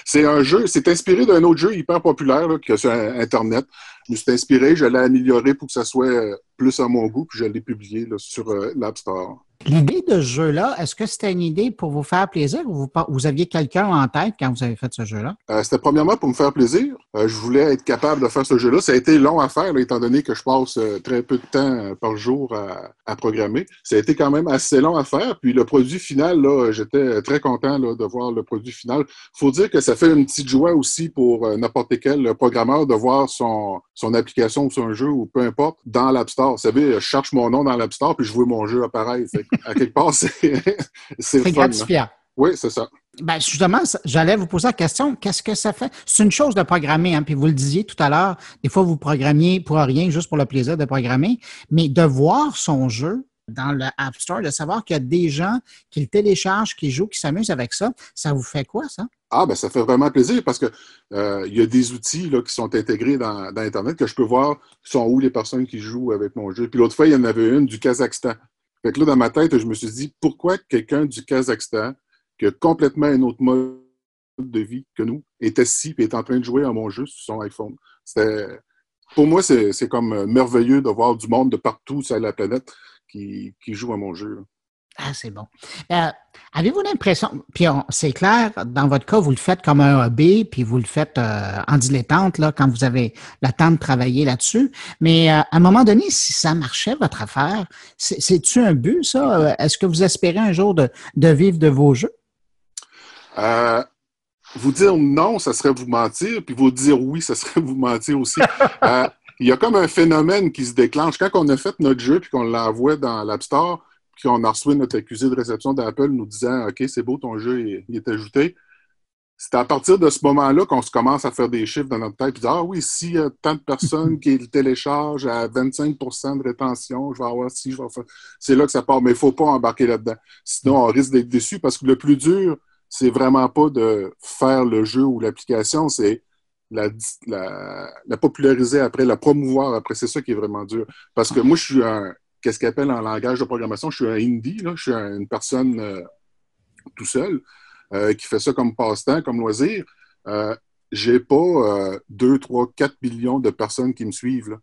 c'est un jeu, c'est inspiré d'un autre jeu hyper populaire là, qu'il y a sur Internet. Je me suis inspiré, je l'ai amélioré pour que ça soit plus à mon goût, puis je l'ai publié là, sur euh, l'App Store. L'idée de ce jeu-là, est-ce que c'était une idée pour vous faire plaisir ou vous, vous aviez quelqu'un en tête quand vous avez fait ce jeu-là? Euh, c'était premièrement pour me faire plaisir. Euh, je voulais être capable de faire ce jeu-là. Ça a été long à faire, là, étant donné que je passe euh, très peu de temps euh, par jour à, à programmer. Ça a été quand même assez long à faire. Puis le produit final, là, j'étais très content là, de voir le produit final. Il faut dire que ça fait une petite joie aussi pour euh, n'importe quel programmeur de voir son, son application ou son jeu ou peu importe dans l'App Store. Vous savez, je cherche mon nom dans l'App Store puis je vois mon jeu apparaître. À quelque part, c'est, c'est, c'est fun, gratifiant. Hein? Oui, c'est ça. Ben justement, j'allais vous poser la question, qu'est-ce que ça fait? C'est une chose de programmer, hein, puis vous le disiez tout à l'heure, des fois vous programmiez pour rien, juste pour le plaisir de programmer, mais de voir son jeu dans le App Store, de savoir qu'il y a des gens qui le téléchargent, qui jouent, qui s'amusent avec ça, ça vous fait quoi, ça? Ah, ben ça fait vraiment plaisir parce que euh, il y a des outils là, qui sont intégrés dans, dans Internet que je peux voir sont où les personnes qui jouent avec mon jeu. Puis l'autre fois, il y en avait une du Kazakhstan. Fait que là, dans ma tête, je me suis dit, pourquoi quelqu'un du Kazakhstan qui a complètement un autre mode de vie que nous, est assis et est en train de jouer à mon jeu sur son iPhone. C'était, pour moi, c'est, c'est comme merveilleux de voir du monde de partout sur la planète qui, qui joue à mon jeu. Ah, c'est bon. Euh, avez-vous l'impression, puis on, c'est clair, dans votre cas, vous le faites comme un hobby, puis vous le faites euh, en dilettante, là, quand vous avez le temps de travailler là-dessus, mais euh, à un moment donné, si ça marchait, votre affaire, c'est, c'est-tu un but, ça? Est-ce que vous espérez un jour de, de vivre de vos jeux? Euh, vous dire non, ça serait vous mentir, puis vous dire oui, ça serait vous mentir aussi. euh, il y a comme un phénomène qui se déclenche. Quand on a fait notre jeu, puis qu'on l'envoie dans l'App Store, puis qu'on a reçu notre accusé de réception d'Apple nous disant « OK, c'est beau, ton jeu il est ajouté », c'est à partir de ce moment-là qu'on se commence à faire des chiffres dans notre tête, puis dire « Ah oui, s'il y a tant de personnes qui le téléchargent à vingt-cinq pour cent de rétention, je vais avoir si je vais faire... » C'est là que ça part, mais il ne faut pas embarquer là-dedans. Sinon, on risque d'être déçu, parce que le plus dur, c'est vraiment pas de faire le jeu ou l'application, c'est la, la, la populariser après, la promouvoir après. C'est ça qui est vraiment dur. Parce que moi, je suis un, qu'est-ce qu'on appelle en langage de programmation, je suis un indie, là, je suis un, une personne euh, tout seul euh, qui fait ça comme passe-temps, comme loisir. Euh, j'ai pas euh, deux, trois, quatre millions de personnes qui me suivent, là.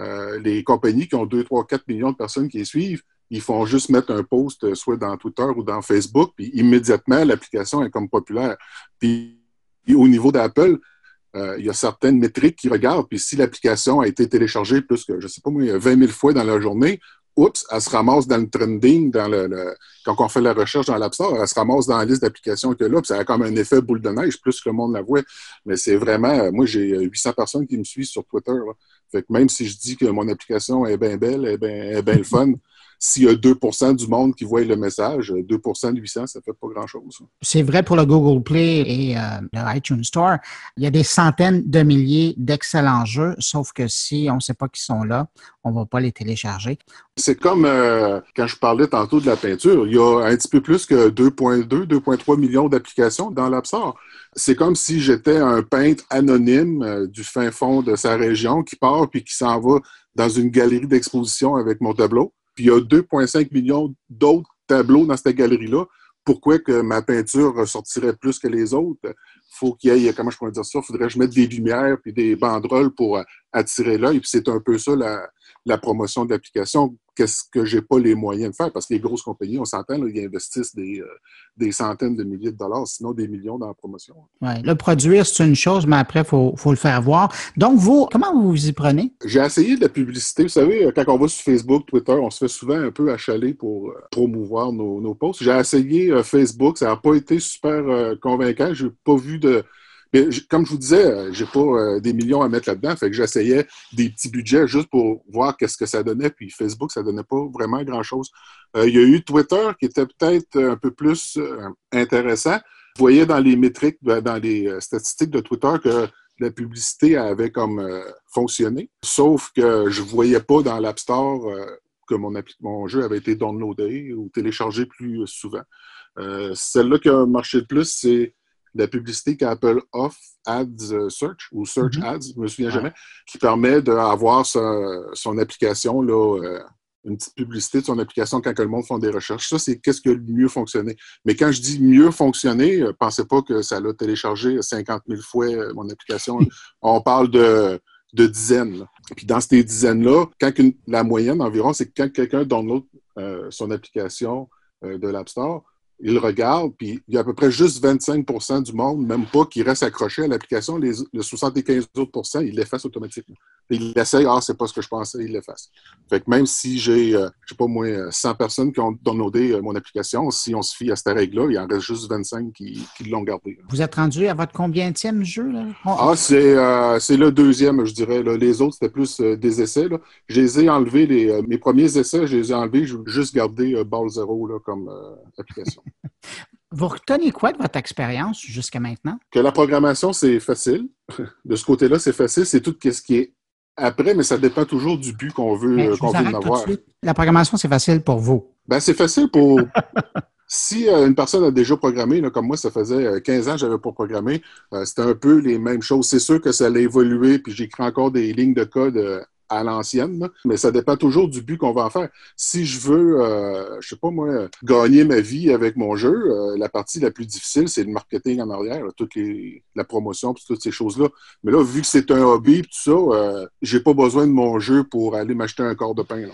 Euh, les compagnies qui ont deux, trois, quatre millions de personnes qui les suivent, ils font juste mettre un post soit dans Twitter ou dans Facebook, puis immédiatement, l'application est comme populaire. Puis au niveau d'Apple, euh, il y a certaines métriques qui regardent, puis si l'application a été téléchargée plus que, je ne sais pas moi, vingt mille fois dans la journée, oups, elle se ramasse dans le trending, dans le, le quand on fait la recherche dans l'App Store, elle se ramasse dans la liste d'applications que là, puis ça a comme un effet boule de neige, plus que le monde la voit. Mais c'est vraiment, moi j'ai huit cents personnes qui me suivent sur Twitter, là. Fait que même si je dis que mon application est bien belle, est bien ben le fun, s'il y a deux pour cent du monde qui voit le message, deux pour cent de huit cents, ça ne fait pas grand-chose. C'est vrai pour le Google Play et euh, le iTunes Store. Il y a des centaines de milliers d'excellents jeux, sauf que si on ne sait pas qu'ils sont là, on ne va pas les télécharger. C'est comme euh, quand je parlais tantôt de la peinture. Il y a un petit peu plus que deux virgule deux, deux virgule trois millions d'applications dans l'App Store. C'est comme si j'étais un peintre anonyme euh, du fin fond de sa région qui part puis qui s'en va dans une galerie d'exposition avec mon tableau. Puis il y a deux virgule cinq millions d'autres tableaux dans cette galerie-là. Pourquoi que ma peinture ressortirait plus que les autres? Il faut qu'il y ait, comment je pourrais dire ça, il faudrait que je mette des lumières puis des banderoles pour attirer l'œil. Puis c'est un peu ça la, la promotion de l'application. Qu'est-ce que j'ai pas les moyens de faire? Parce que les grosses compagnies, on s'entend, là, ils investissent des, euh, des centaines de milliers de dollars, sinon des millions dans la promotion. Oui, le produire, c'est une chose, mais après, il faut, faut le faire voir. Donc, vous, comment vous vous y prenez? J'ai essayé de la publicité. Vous savez, quand on va sur Facebook, Twitter, on se fait souvent un peu achaler pour euh, promouvoir nos, nos posts. J'ai essayé euh, Facebook, ça n'a pas été super euh, convaincant. Je n'ai pas vu de... Mais comme je vous disais, j'ai pas euh, des millions à mettre là-dedans, fait que j'essayais des petits budgets juste pour voir qu'est-ce que ça donnait, puis Facebook, ça donnait pas vraiment grand-chose. Euh, il y a eu Twitter qui était peut-être un peu plus euh, intéressant. Vous voyez dans les métriques, dans les statistiques de Twitter que la publicité avait comme euh, fonctionné, sauf que je voyais pas dans l'App Store euh, que mon, appli- mon jeu avait été downloadé ou téléchargé plus souvent. Euh, celle-là qui a marché le plus, c'est la publicité qu'Apple offre, Ads Search, ou Search Ads, je ne me souviens jamais, qui permet d'avoir son, son application, là, une petite publicité de son application quand le monde fait des recherches. Ça, c'est qu'est-ce qui a mieux fonctionné. Mais quand je dis mieux fonctionné, ne pensez pas que ça l'a téléchargé cinquante mille fois, mon application. On parle de, de dizaines, là. Puis dans ces dizaines-là, quand une, la moyenne environ, c'est que quand quelqu'un download euh, son application euh, de l'App Store, ils regardent, puis il y a à peu près juste vingt-cinq pour cent du monde, même pas, qui reste accroché à l'application. Les, les soixante-quinze autres pourcents, ils l'effacent automatiquement. Ils l'essayent, ah, c'est pas ce que je pensais, ils l'effacent. Fait que même si j'ai, euh, je sais pas moi, cent personnes qui ont downloadé euh, mon application, si on se fie à cette règle-là, il en reste juste vingt-cinq qui, qui l'ont gardé. Vous êtes rendu à votre combienième jeu, là? On... Ah, c'est, euh, c'est le deuxième, je dirais, là. Les autres, c'était plus euh, des essais, là. Je les ai enlevés, les, euh, mes premiers essais, je les ai enlevés, j'ai juste gardé euh, Ball Zero, là, comme euh, application. Vous retenez quoi de votre expérience jusqu'à maintenant? Que la programmation, c'est facile. De ce côté-là, c'est facile. C'est tout ce qui est après, mais ça dépend toujours du but qu'on veut, qu'on veut avoir. La programmation, c'est facile pour vous? Ben, c'est facile pour... Si euh, une personne a déjà programmé, là, comme moi, ça faisait euh, quinze ans que je n'avais pas programmé, euh, c'était un peu les mêmes choses. C'est sûr que ça allait évoluer, puis j'écris encore des lignes de code euh, à l'ancienne, là, mais ça dépend toujours du but qu'on va en faire. Si je veux, euh, je sais pas moi, gagner ma vie avec mon jeu, euh, la partie la plus difficile, c'est le marketing en arrière, là, toutes les, la promotion, puis toutes ces choses-là. Mais là, vu que c'est un hobby, puis tout ça, euh, j'ai pas besoin de mon jeu pour aller m'acheter un corps de pain, là.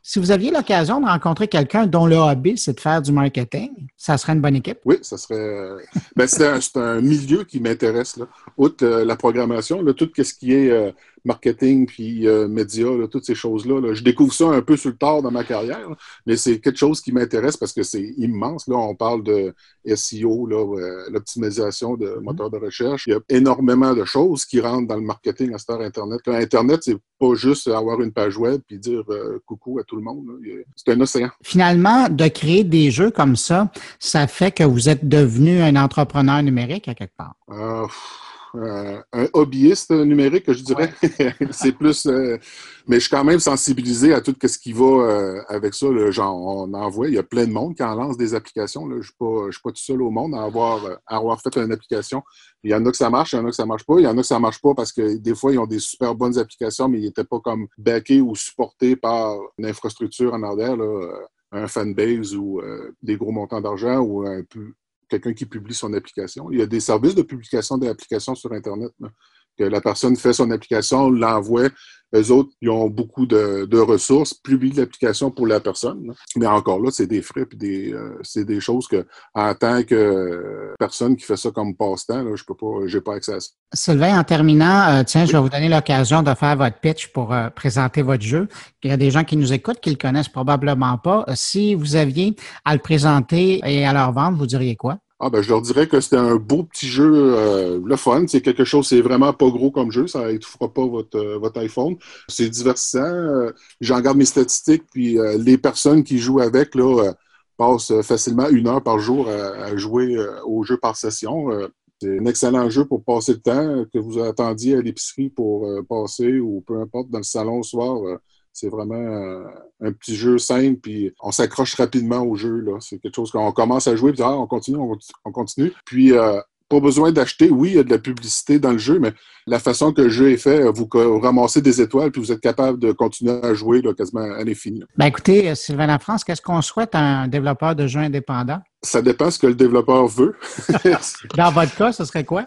Si vous aviez l'occasion de rencontrer quelqu'un dont le hobby, c'est de faire du marketing, ça serait une bonne équipe? Oui, ça serait... Ben, c'est, un, c'est un milieu qui m'intéresse, là. Outre euh, la programmation, là, tout ce qui est euh, marketing puis euh, médias, là, toutes ces choses-là, là, je découvre ça un peu sur le tard dans ma carrière, là, mais c'est quelque chose qui m'intéresse parce que c'est immense. Là, on parle de S E O, là, euh, l'optimisation de moteurs de recherche. Il y a énormément de choses qui rentrent dans le marketing à cette heure Internet. Là, Internet, c'est pas juste avoir une page web puis dire euh, coucou à tout le monde. Là. C'est un océan. Finalement, de créer des jeux comme ça, ça fait que vous êtes devenu un entrepreneur numérique à quelque part? Euh, euh, un hobbyiste numérique, je dirais. Ouais. C'est plus... Euh, mais je suis quand même sensibilisé à tout ce qui va euh, avec ça. Là, genre, on en voit, il y a plein de monde qui en lance des applications. Là. Je ne suis pas, je suis pas tout seul au monde à avoir, à avoir fait une application. Il y en a que ça marche, il y en a que ça marche pas. Il y en a que ça marche pas parce que des fois, ils ont des super bonnes applications, mais ils n'étaient pas comme backés ou supportés par une infrastructure en arrière, là, un fanbase ou euh, des gros montants d'argent ou un peu, quelqu'un qui publie son application. Il y a des services de publication d'applications sur Internet, là, que la personne fait son application, l'envoie. Eux autres, ils ont beaucoup de, de ressources, publient l'application pour la personne. Mais encore là, c'est des frais puis des, euh, c'est des choses que, en tant que euh, personne qui fait ça comme passe-temps, là, je peux pas, j'ai pas accès à ça. Sylvain, en terminant, euh, tiens, oui. Je vais vous donner l'occasion de faire votre pitch pour euh, présenter votre jeu. Il y a des gens qui nous écoutent qui le connaissent probablement pas. Si vous aviez à le présenter et à leur vendre, vous diriez quoi? Ah ben je leur dirais que c'était un beau petit jeu, euh, le fun, c'est quelque chose, c'est vraiment pas gros comme jeu, ça étouffera pas votre euh, votre iPhone, c'est divertissant, euh, j'en regarde mes statistiques, puis euh, les personnes qui jouent avec là euh, passent facilement une heure par jour à, à jouer euh, au jeu par session. Euh, c'est un excellent jeu pour passer le temps, que vous attendiez à l'épicerie pour euh, passer ou peu importe, dans le salon le soir. Euh, C'est vraiment euh, un petit jeu simple, puis on s'accroche rapidement au jeu, là. C'est quelque chose qu'on commence à jouer, puis ah, on continue, on, on continue. Puis, euh, pas besoin d'acheter. Oui, il y a de la publicité dans le jeu, mais la façon que le jeu est fait, vous ramassez des étoiles, puis vous êtes capable de continuer à jouer là, quasiment à l'infini. Ben écoutez, Sylvain Lafrance, qu'est-ce qu'on souhaite à un développeur de jeu indépendant? Ça dépend ce que le développeur veut. Dans votre cas, ce serait quoi?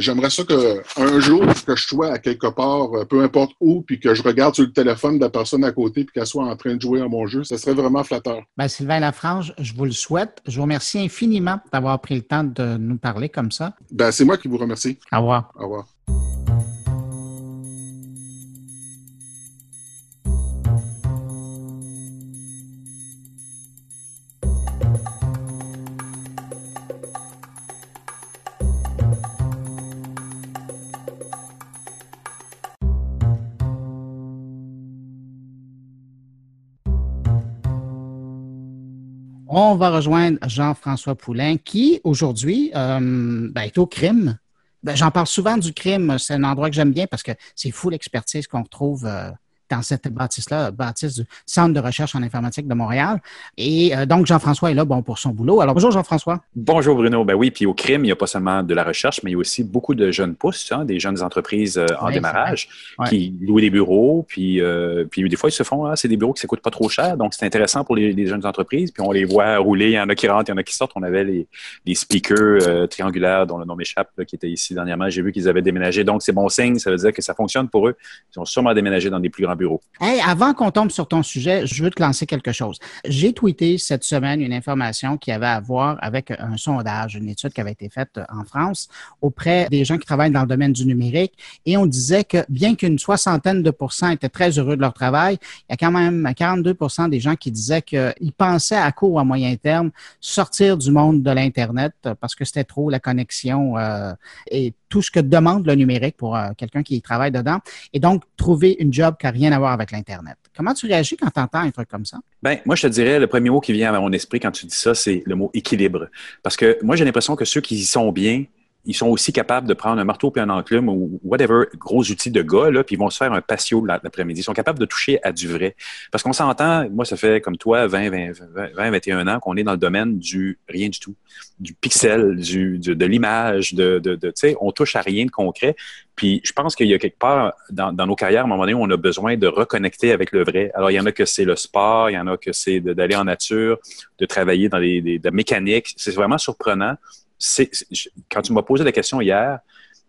J'aimerais ça qu'un jour, que je sois à quelque part, peu importe où, puis que je regarde sur le téléphone de la personne à côté puis qu'elle soit en train de jouer à mon jeu. Ça serait vraiment flatteur. Bien, Sylvain Lafrance, je vous le souhaite. Je vous remercie infiniment d'avoir pris le temps de nous parler comme ça. Bien, c'est moi qui vous remercie. Au revoir. Au revoir. On va rejoindre Jean-François Poulin qui, aujourd'hui, euh, ben, est au CRIM. Ben, j'en parle souvent du CRIM. C'est un endroit que j'aime bien parce que c'est fou l'expertise qu'on retrouve euh, dans cette bâtisse-là, bâtisse du Centre de recherche en informatique de Montréal. Et euh, donc, Jean-François est là bon, pour son boulot. Alors, bonjour Jean-François. Bonjour Bruno. Ben oui, puis au CRIM, il n'y a pas seulement de la recherche, mais il y a aussi beaucoup de jeunes pousses, hein, des jeunes entreprises euh, en oui, démarrage ouais. qui louent des bureaux. Puis, euh, puis des fois, ils se font, hein, c'est des bureaux qui ne coûtent pas trop cher. Donc, c'est intéressant pour les, les jeunes entreprises. Puis on les voit rouler. Il y en a qui rentrent, il y en a qui sortent. On avait les, les speakers euh, triangulaires dont le nom m'échappe, là, qui étaient ici dernièrement. J'ai vu qu'ils avaient déménagé. Donc, c'est bon signe. Ça veut dire que ça fonctionne pour eux. Ils ont sûrement déménagé dans des plus grands bureau. Hey, avant qu'on tombe sur ton sujet, je veux te lancer quelque chose. J'ai tweeté cette semaine une information qui avait à voir avec un sondage, une étude qui avait été faite en France auprès des gens qui travaillent dans le domaine du numérique et on disait que bien qu'une soixantaine de pourcents étaient très heureux de leur travail, il y a quand même quarante-deux pour cent des gens qui disaient qu'ils pensaient à court ou à moyen terme sortir du monde de l'Internet parce que c'était trop la connexion euh, et tout ce que demande le numérique pour euh, quelqu'un qui travaille dedans et donc trouver une job carrière rien à voir avec l'Internet. Comment tu réagis quand tu entends un truc comme ça? Bien, moi, je te dirais, le premier mot qui vient à mon esprit quand tu dis ça, c'est le mot équilibre. Parce que moi, j'ai l'impression que ceux qui y sont bien, ils sont aussi capables de prendre un marteau puis un enclume ou whatever, gros outils de gars, là, puis ils vont se faire un patio l'après-midi. Ils sont capables de toucher à du vrai. Parce qu'on s'entend, moi, ça fait comme toi, vingt, vingt, vingt, vingt, vingt-et-un ans qu'on est dans le domaine du rien du tout, du pixel, du, du, de l'image, de, de, de, tu sais, on touche à rien de concret. Puis je pense qu'il y a quelque part, dans, dans nos carrières, à un moment donné, on a besoin de reconnecter avec le vrai. Alors, il y en a que c'est le sport, il y en a que c'est de, d'aller en nature, de travailler dans les, des, de la mécanique. C'est vraiment surprenant. C'est, c'est, quand tu m'as posé la question hier,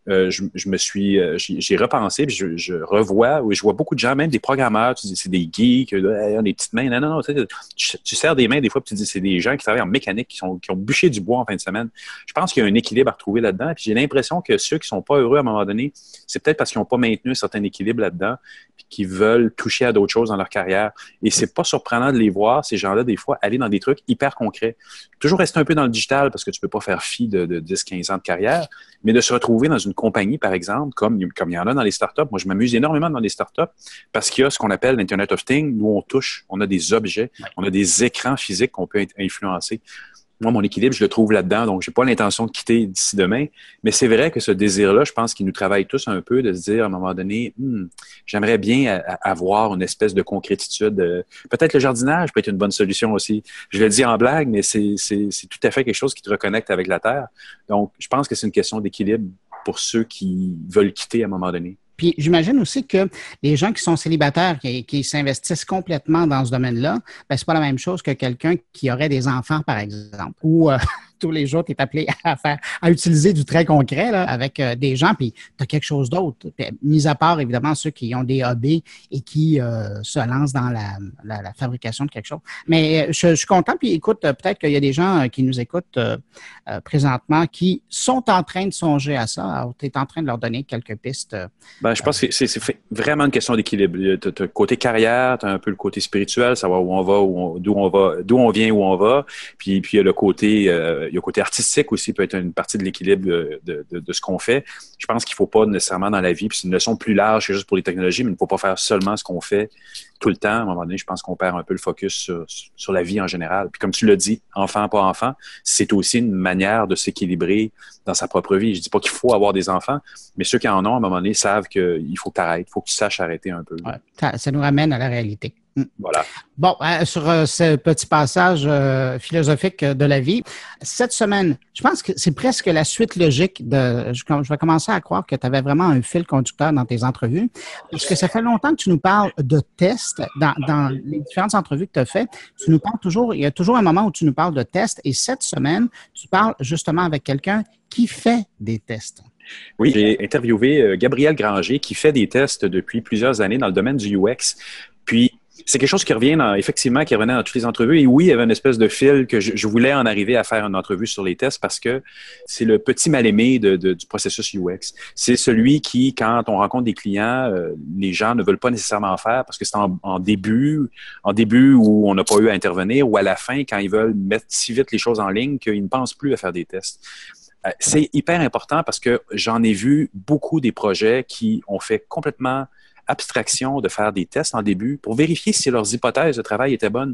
euh, je, je me suis, euh, j'ai, j'ai repensé, puis je, je revois, je vois beaucoup de gens, même des programmeurs, tu dis c'est des geeks, euh, des petites mains, non, non, non, tu, tu, tu serres des mains des fois, puis tu dis c'est des gens qui travaillent en mécanique, qui, sont, qui ont bûché du bois en fin de semaine. Je pense qu'il y a un équilibre à retrouver là-dedans, puis j'ai l'impression que ceux qui sont pas heureux à un moment donné, c'est peut-être parce qu'ils n'ont pas maintenu un certain équilibre là-dedans, puis qu'ils veulent toucher à d'autres choses dans leur carrière. Et c'est pas surprenant de les voir, ces gens-là, des fois, aller dans des trucs hyper concrets. Toujours rester un peu dans le digital parce que tu peux pas faire fi de, de dix à quinze ans de carrière, mais de se retrouver dans une compagnie, par exemple, comme, comme il y en a dans les startups. Moi, je m'amuse énormément dans les startups parce qu'il y a ce qu'on appelle l'Internet of Things, où on touche, on a des objets, on a des écrans physiques qu'on peut influencer. Moi, mon équilibre, je le trouve là-dedans, donc j'ai pas l'intention de quitter d'ici demain. Mais c'est vrai que ce désir-là, je pense qu'il nous travaille tous un peu de se dire, à un moment donné, hmm, j'aimerais bien avoir une espèce de concrétitude. Peut-être le jardinage peut être une bonne solution aussi. Je le dis en blague, mais c'est, c'est, c'est tout à fait quelque chose qui te reconnecte avec la Terre. Donc, je pense que c'est une question d'équilibre pour ceux qui veulent quitter à un moment donné. Puis j'imagine aussi que les gens qui sont célibataires, qui, qui s'investissent complètement dans ce domaine-là, bien, c'est pas la même chose que quelqu'un qui aurait des enfants, par exemple, ou… Euh... tous les jours, tu es appelé à faire, à utiliser du très concret là, avec euh, des gens, puis tu as quelque chose d'autre. Pis, mis à part, évidemment, ceux qui ont des hobbies et qui euh, se lancent dans la, la, la fabrication de quelque chose. Mais euh, je, je suis content, puis écoute, peut-être qu'il y a des gens euh, qui nous écoutent euh, euh, présentement qui sont en train de songer à ça. Tu es en train de leur donner quelques pistes. Euh, ben, je pense euh, que c'est, c'est vraiment une question d'équilibre. Tu as le côté carrière, tu as un peu le côté spirituel, savoir où on va, où on, d'où on va, d'où on vient, où on va. Puis il y a le côté... Euh, Il y a le côté artistique aussi, peut être une partie de l'équilibre de, de, de ce qu'on fait. Je pense qu'il ne faut pas nécessairement dans la vie, puis c'est une leçon plus large que juste pour les technologies, mais il ne faut pas faire seulement ce qu'on fait tout le temps. À un moment donné, je pense qu'on perd un peu le focus sur, sur la vie en général. Puis comme tu l'as dit, enfant, pas enfant, c'est aussi une manière de s'équilibrer dans sa propre vie. Je ne dis pas qu'il faut avoir des enfants, mais ceux qui en ont, à un moment donné, savent qu'il faut que tu arrêtes, il faut que tu saches arrêter un peu. Ouais, ça nous ramène à la réalité. Voilà. Bon, sur ce petit passage philosophique de la vie, cette semaine, je pense que c'est presque la suite logique de. Je vais commencer à croire que tu avais vraiment un fil conducteur dans tes entrevues, parce que ça fait longtemps que tu nous parles de tests dans, dans les différentes entrevues que tu as faites. Tu nous parles toujours, il y a toujours un moment où tu nous parles de tests, et cette semaine, tu parles justement avec quelqu'un qui fait des tests. Oui, j'ai interviewé Gabrielle Granger qui fait des tests depuis plusieurs années dans le domaine du U X. Puis, c'est quelque chose qui revient, dans, effectivement, qui revenait dans toutes les entrevues. Et oui, il y avait une espèce de fil que je, je voulais en arriver à faire une entrevue sur les tests parce que c'est le petit mal-aimé de, de, du processus U X. C'est celui qui, quand on rencontre des clients, euh, les gens ne veulent pas nécessairement en faire parce que c'est en, en début, en début où on n'a pas eu à intervenir ou à la fin, quand ils veulent mettre si vite les choses en ligne qu'ils ne pensent plus à faire des tests. Euh, c'est hyper important parce que j'en ai vu beaucoup des projets qui ont fait complètement... abstraction de faire des tests en début pour vérifier si leurs hypothèses de travail étaient bonnes.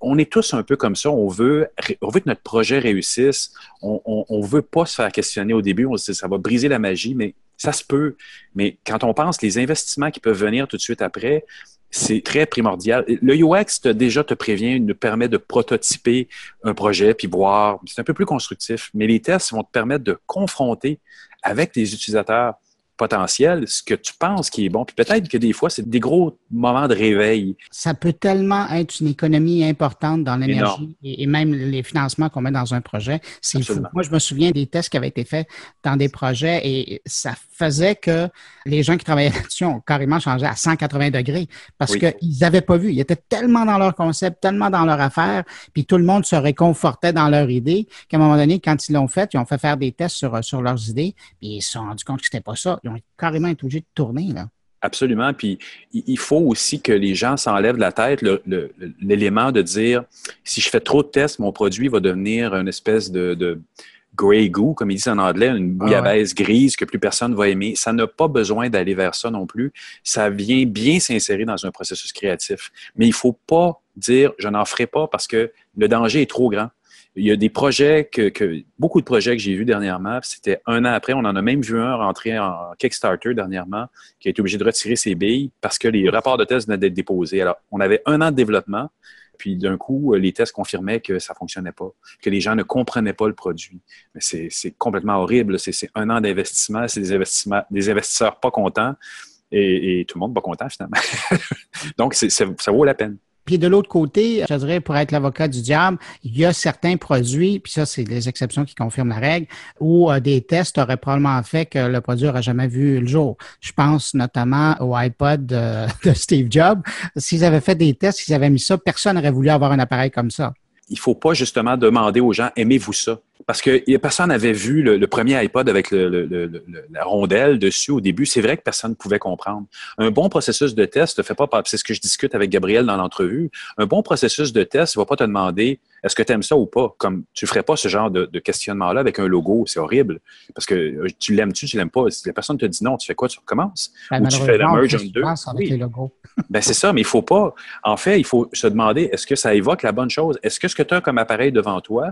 On est tous un peu comme ça. On veut, on veut que notre projet réussisse. On ne veut pas se faire questionner au début. On se dit ça va briser la magie, mais ça se peut. Mais quand on pense les investissements qui peuvent venir tout de suite après, c'est très primordial. Le U X, te, déjà, te prévient, te permet de prototyper un projet puis voir. C'est un peu plus constructif. Mais les tests vont te permettre de confronter avec les utilisateurs potentiel, ce que tu penses qui est bon. Puis peut-être que des fois, c'est des gros moments de réveil. Ça peut tellement être une économie importante dans l'énergie et, et même les financements qu'on met dans un projet. C'est fou. Moi, je me souviens des tests qui avaient été faits dans des projets et ça faisait que les gens qui travaillaient là-dessus ont carrément changé à cent quatre-vingts degrés parce oui. qu'ils n'avaient pas vu. Ils étaient tellement dans leur concept, tellement dans leur affaire, puis tout le monde se réconfortait dans leur idée qu'à un moment donné, quand ils l'ont fait, ils ont fait faire des tests sur, sur leurs idées puis ils se sont rendus compte que c'était pas ça. Ils ont carrément été obligés de tourner, là. Absolument. Puis, il faut aussi que les gens s'enlèvent de la tête le, le, l'élément de dire si je fais trop de tests, mon produit va devenir une espèce de, de, grey goo, comme ils disent en anglais, une bouillabaisse ah ouais. grise que plus personne va aimer. Ça n'a pas besoin d'aller vers ça non plus. Ça vient bien s'insérer dans un processus créatif. Mais il ne faut pas dire « je n'en ferai pas » parce que le danger est trop grand. Il y a des projets, que, que beaucoup de projets que j'ai vus dernièrement, c'était un an après, on en a même vu un rentrer en Kickstarter dernièrement, qui a été obligé de retirer ses billes parce que les rapports de tests venaient d'être déposés. Alors, on avait un an de développement, puis d'un coup, les tests confirmaient que ça ne fonctionnait pas, que les gens ne comprenaient pas le produit. Mais c'est, c'est complètement horrible. C'est, c'est un an d'investissement, c'est des, investissements, des investisseurs pas contents et, et tout le monde pas content finalement. Donc, c'est, c'est, ça vaut la peine. Puis de l'autre côté, je dirais, pour être l'avocat du diable, il y a certains produits, puis ça, c'est les exceptions qui confirment la règle, où euh, des tests auraient probablement fait que le produit n'aurait jamais vu le jour. Je pense notamment au iPod euh, de Steve Jobs. S'ils avaient fait des tests, s'ils avaient mis ça, personne n'aurait voulu avoir un appareil comme ça. Il ne faut pas justement demander aux gens « aimez-vous ça ». Parce que personne n'avait vu le, le premier iPod avec le, le, le, la rondelle dessus au début. C'est vrai que personne ne pouvait comprendre. Un bon processus de test ne fait pas... C'est ce que je discute avec Gabrielle dans l'entrevue. Un bon processus de test ne va pas te demander est-ce que tu aimes ça ou pas. Comme tu ne ferais pas ce genre de, de questionnement-là avec un logo. C'est horrible. Parce que tu l'aimes-tu, tu ne l'aimes pas. Si la personne te dit non, tu fais quoi? Tu recommences? Ben, ou tu fais la merge en deux? Avec les logos. Ben, c'est ça, mais il ne faut pas... En fait, il faut se demander est-ce que ça évoque la bonne chose? Est-ce que ce que tu as comme appareil devant toi...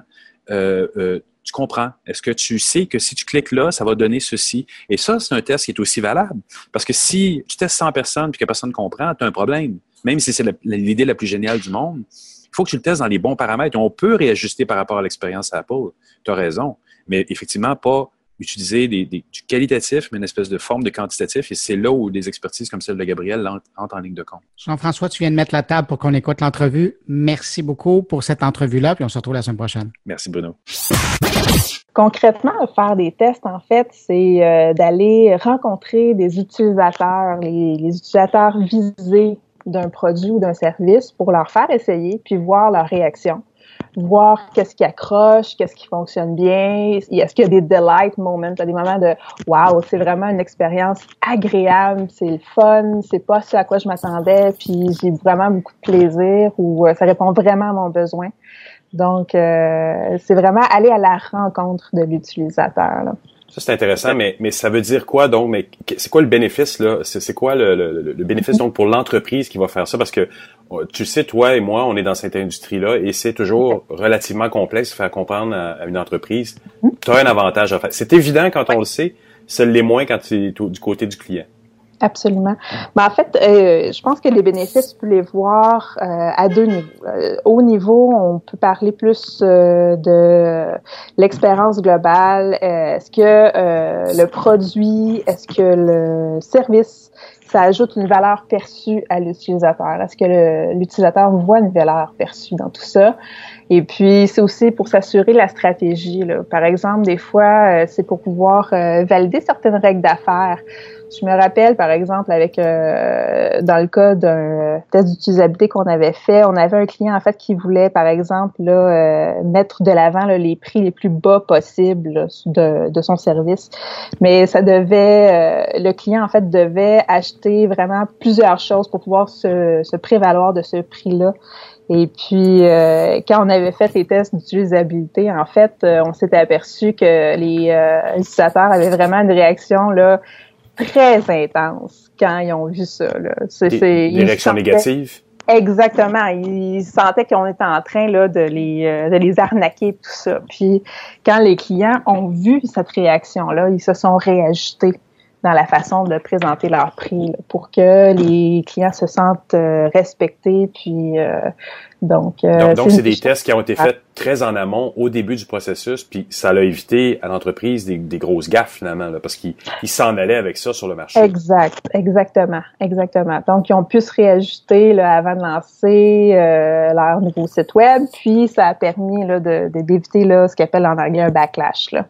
Euh, euh, tu comprends? Est-ce que tu sais que si tu cliques là, ça va donner ceci? Et ça, c'est un test qui est aussi valable. Parce que si tu testes cent personnes et que personne ne comprend, tu as un problème. Même si c'est la, l'idée la plus géniale du monde, il faut que tu le testes dans les bons paramètres. On peut réajuster par rapport à l'expérience à Apple. Tu as raison. Mais effectivement, pas utiliser des, des, du qualitatif, mais une espèce de forme de quantitatif. Et c'est là où des expertises comme celle de Gabrielle entrent en ligne de compte. Jean-François, tu viens de mettre la table pour qu'on écoute l'entrevue. Merci beaucoup pour cette entrevue-là, puis on se retrouve la semaine prochaine. Merci, Bruno. Concrètement, faire des tests, en fait, c'est euh, d'aller rencontrer des utilisateurs, les, les utilisateurs visés d'un produit ou d'un service pour leur faire essayer, puis voir leur réaction. Voir qu'est-ce qui accroche, qu'est-ce qui fonctionne bien, est-ce qu'il y a des delight moments, des moments de « wow, c'est vraiment une expérience agréable, c'est le fun, c'est pas ce à quoi je m'attendais, puis j'ai vraiment beaucoup de plaisir » ou « ça répond vraiment à mon besoin ». Donc, euh, c'est vraiment aller à la rencontre de l'utilisateur, là. Ça, c'est intéressant, mais, mais ça veut dire quoi, donc? Mais c'est quoi le bénéfice, là? C'est, c'est quoi le, le, le bénéfice, donc, pour l'entreprise qui va faire ça? Parce que, tu sais, toi et moi, on est dans cette industrie-là et c'est toujours relativement complexe de faire comprendre à, à une entreprise. Tu as un avantage à faire. C'est évident quand on le sait, ça l'est moins quand tu es du côté du client. Absolument. Mais en fait, euh, je pense que les bénéfices, tu peux les voir euh, à deux niveaux. Euh, au niveau, on peut parler plus euh, de l'expérience globale. Euh, est-ce que euh, le produit, est-ce que le service, ça ajoute une valeur perçue à l'utilisateur? Est-ce que le, l'utilisateur voit une valeur perçue dans tout ça? Et puis, c'est aussi pour s'assurer la stratégie, là. Par exemple, des fois, euh, c'est pour pouvoir euh, valider certaines règles d'affaires. Je me rappelle, par exemple, avec euh, dans le cas d'un test d'utilisabilité qu'on avait fait, on avait un client en fait qui voulait, par exemple, là, euh, mettre de l'avant là, les prix les plus bas possibles là, de, de son service. Mais ça devait, euh, le client en fait devait acheter vraiment plusieurs choses pour pouvoir se, se prévaloir de ce prix-là. Et puis, euh, quand on avait fait les tests d'utilisabilité, en fait, euh, on s'était aperçu que les euh, utilisateurs avaient vraiment une réaction là. Très intense quand ils ont vu ça. Là. C'est, des, c'est, des réactions sentaient, négatives? Exactement. Ils sentaient qu'on était en train là, de, les, euh, de les arnaquer, tout ça. Puis quand les clients ont vu cette réaction-là, ils se sont réajustés dans la façon de présenter leur prix là, pour que les clients se sentent euh, respectés. Puis, euh, donc, euh, donc, donc, c'est, c'est des tests qui ont été faits très en amont au début du processus, puis ça l'a évité à l'entreprise des, des grosses gaffes finalement, là, parce qu'ils ils s'en allaient avec ça sur le marché. Exact, exactement, exactement. Donc, ils ont pu se réajuster là, avant de lancer euh, leur nouveau site web, puis ça a permis là, de, de, d'éviter là, ce qu'on appelle en anglais un backlash, là.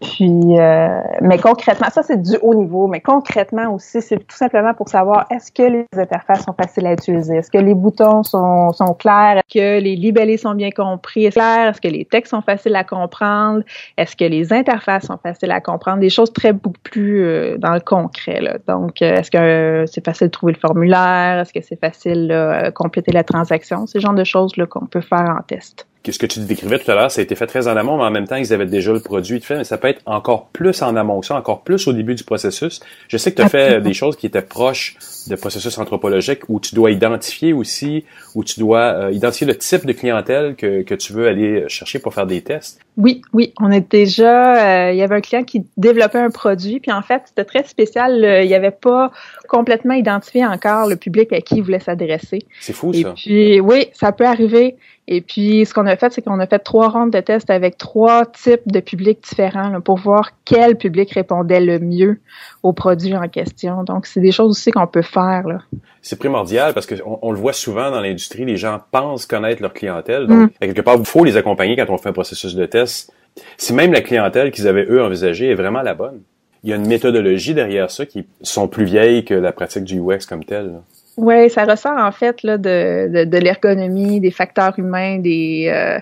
Puis, euh, mais concrètement, ça c'est du haut niveau, mais concrètement aussi, c'est tout simplement pour savoir est-ce que les interfaces sont faciles à utiliser, est-ce que les boutons sont, sont clairs, est-ce que les libellés sont bien compris, est-ce, clair, est-ce que les textes sont faciles à comprendre, est-ce que les interfaces sont faciles à comprendre, des choses très beaucoup plus euh, dans le concret, là. Donc, euh, est-ce que euh, c'est facile de trouver le formulaire, est-ce que c'est facile de euh, compléter la transaction, ce genre de choses là, qu'on peut faire en test. ce que tu décrivais tout à l'heure, ça a été fait très en amont, mais en même temps, ils avaient déjà le produit de fait, mais ça peut être encore plus en amont que ça, encore plus au début du processus. Je sais que tu as fait des choses qui étaient proches de processus anthropologique où tu dois identifier aussi, où tu dois euh, identifier le type de clientèle que, que tu veux aller chercher pour faire des tests. Oui, oui, on est déjà, euh, il y avait un client qui développait un produit, puis en fait, c'était très spécial, euh, il n'avait pas complètement identifié encore le public à qui il voulait s'adresser. C'est fou, ça. Et puis, oui, ça peut arriver. Et puis, ce qu'on a fait, c'est qu'on a fait trois rondes de tests avec trois types de publics différents là, pour voir quel public répondait le mieux aux produits en question. Donc, c'est des choses aussi qu'on peut faire là. C'est primordial parce qu'on on le voit souvent dans l'industrie, les gens pensent connaître leur clientèle. Donc, mm. quelque part, il faut les accompagner quand on fait un processus de test. Si même la clientèle qu'ils avaient, eux, envisagée est vraiment la bonne, il y a une méthodologie derrière ça qui sont plus vieilles que la pratique du U X comme telle là. Oui, ça ressort en fait là de de, de l'ergonomie, des facteurs humains, des euh,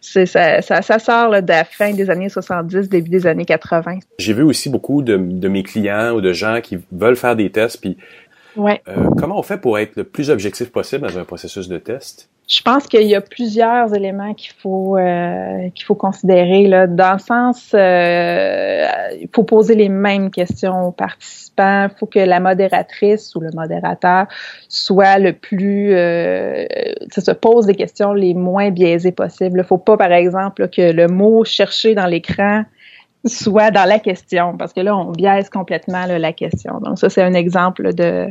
c'est, ça, ça ça sort là de la fin des années soixante-dix, début des années quatre-vingt. J'ai vu aussi beaucoup de de mes clients ou de gens qui veulent faire des tests puis ouais. Euh, comment on fait pour être le plus objectif possible dans un processus de test? Je pense qu'il y a plusieurs éléments qu'il faut euh, qu'il faut considérer là. Dans le sens, euh, il faut poser les mêmes questions aux participants. Il faut que la modératrice ou le modérateur soit le plus, euh, ça se pose des questions les moins biaisées possibles. Il faut pas, par exemple, que le mot cherché dans l'écran soit dans la question, parce que là, on biaise complètement là, la question. Donc, ça, c'est un exemple là, de,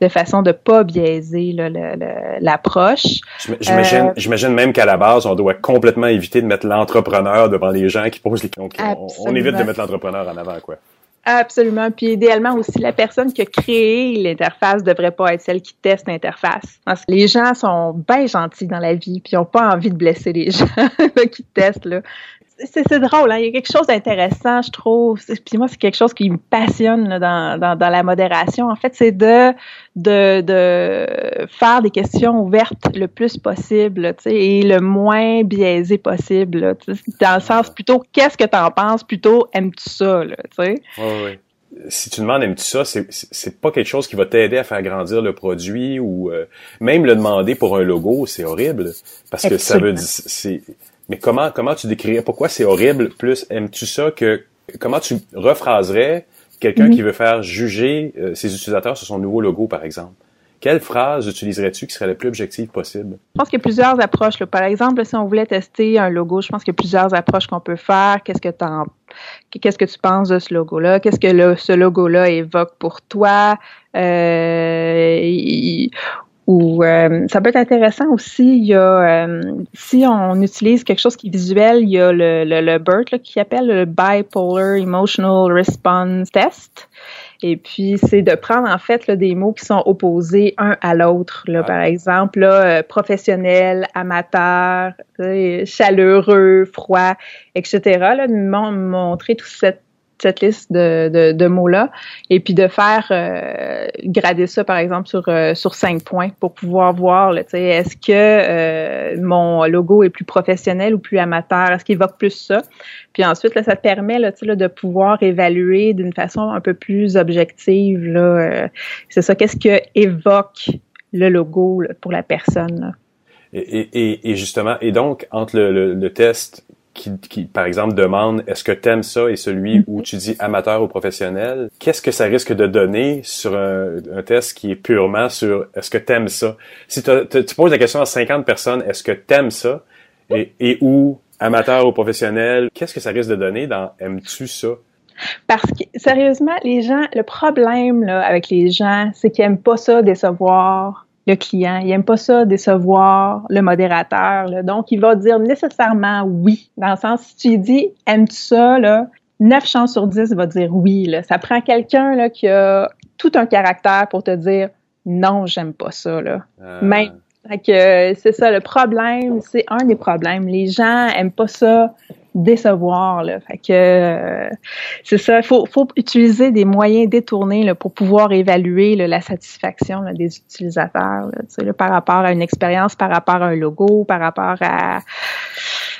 de façon de pas biaiser là, le, le, l'approche. J'imagine, euh, j'imagine même qu'à la base, on doit complètement éviter de mettre l'entrepreneur devant les gens qui posent les questions. On, on évite de mettre l'entrepreneur en avant, quoi. Absolument. Puis idéalement aussi, la personne qui a créé l'interface devrait pas être celle qui teste l'interface. Parce que les gens sont bien gentils dans la vie, puis ils ont pas envie de blesser les gens qui testent, là. C'est, c'est drôle, hein? Il y a quelque chose d'intéressant, je trouve. Puis moi, c'est quelque chose qui me passionne là, dans, dans, dans la modération. En fait, c'est de, de, de faire des questions ouvertes le plus possible, tu sais, et le moins biaisé possible, là, dans le sens plutôt qu'est-ce que t'en penses, plutôt aimes-tu ça, là, tu sais. Oui, oui. Si tu demandes aimes-tu ça, c'est, c'est pas quelque chose qui va t'aider à faire grandir le produit ou euh, même le demander pour un logo, c'est horrible parce que Absolument. Ça veut dire c'est. Mais comment comment tu décrirais, pourquoi c'est horrible plus aimes-tu ça que comment tu rephraserais quelqu'un mm-hmm. qui veut faire juger euh, ses utilisateurs sur son nouveau logo par exemple? Quelle phrase utiliserais-tu qui serait la plus objective possible? Je pense qu'il y a plusieurs approches. Là. Par exemple, si on voulait tester un logo, je pense qu'il y a plusieurs approches qu'on peut faire. Qu'est-ce que t'en, qu'est-ce que tu penses de ce logo-là? Qu'est-ce que le, ce logo-là évoque pour toi? Euh, il, Ou euh, ça peut être intéressant aussi, il y a euh, si on utilise quelque chose qui est visuel, il y a le, le, le BERT là, qui appelle le Bipolar Emotional Response Test. Et puis, c'est de prendre, en fait, là, des mots qui sont opposés un à l'autre. Là, ah. Par exemple, là, euh, professionnel, amateur, euh, chaleureux, froid, et cetera. Là, de mon- montrer toute cette cette liste de, de, de mots-là, et puis de faire euh, grader ça, par exemple, sur euh, sur cinq points pour pouvoir voir, tu sais, est-ce que euh, mon logo est plus professionnel ou plus amateur? Est-ce qu'il évoque plus ça? Puis ensuite, là, ça te permet là, tu sais, là, de pouvoir évaluer d'une façon un peu plus objective. Là, euh, c'est ça, qu'est-ce que évoque le logo là, pour la personne? Là. Et, et, et justement, et donc, entre le, le, le test... Qui, qui, par exemple, demande « Est-ce que t'aimes ça ?» et celui où tu dis « amateur » ou « professionnel », qu'est-ce que ça risque de donner sur un, un test qui est purement sur « Est-ce que t'aimes ça ?» Si t'as, t'as, tu poses la question à cinquante personnes « Est-ce que t'aimes ça ?» et, et où « amateur » ou « professionnel », qu'est-ce que ça risque de donner dans « Aimes-tu ça » Parce que, sérieusement, les gens, le problème là, avec les gens, c'est qu'ils n'aiment pas ça décevoir le client, il n'aime pas ça décevoir le modérateur, là. Donc il va dire nécessairement oui, dans le sens, si tu lui dis « aimes-tu ça », là, neuf chances sur dix va dire oui, là. Ça prend quelqu'un là, qui a tout un caractère pour te dire « non, j'aime pas ça », là. Euh... Même, fait que, c'est ça, le problème, c'est un des problèmes, les gens n'aiment pas ça décevoir, là. Fait que euh, c'est ça, faut faut utiliser des moyens détournés là, pour pouvoir évaluer là, la satisfaction là, des utilisateurs là, tu sais, là, par rapport à une expérience, par rapport à un logo, par rapport à...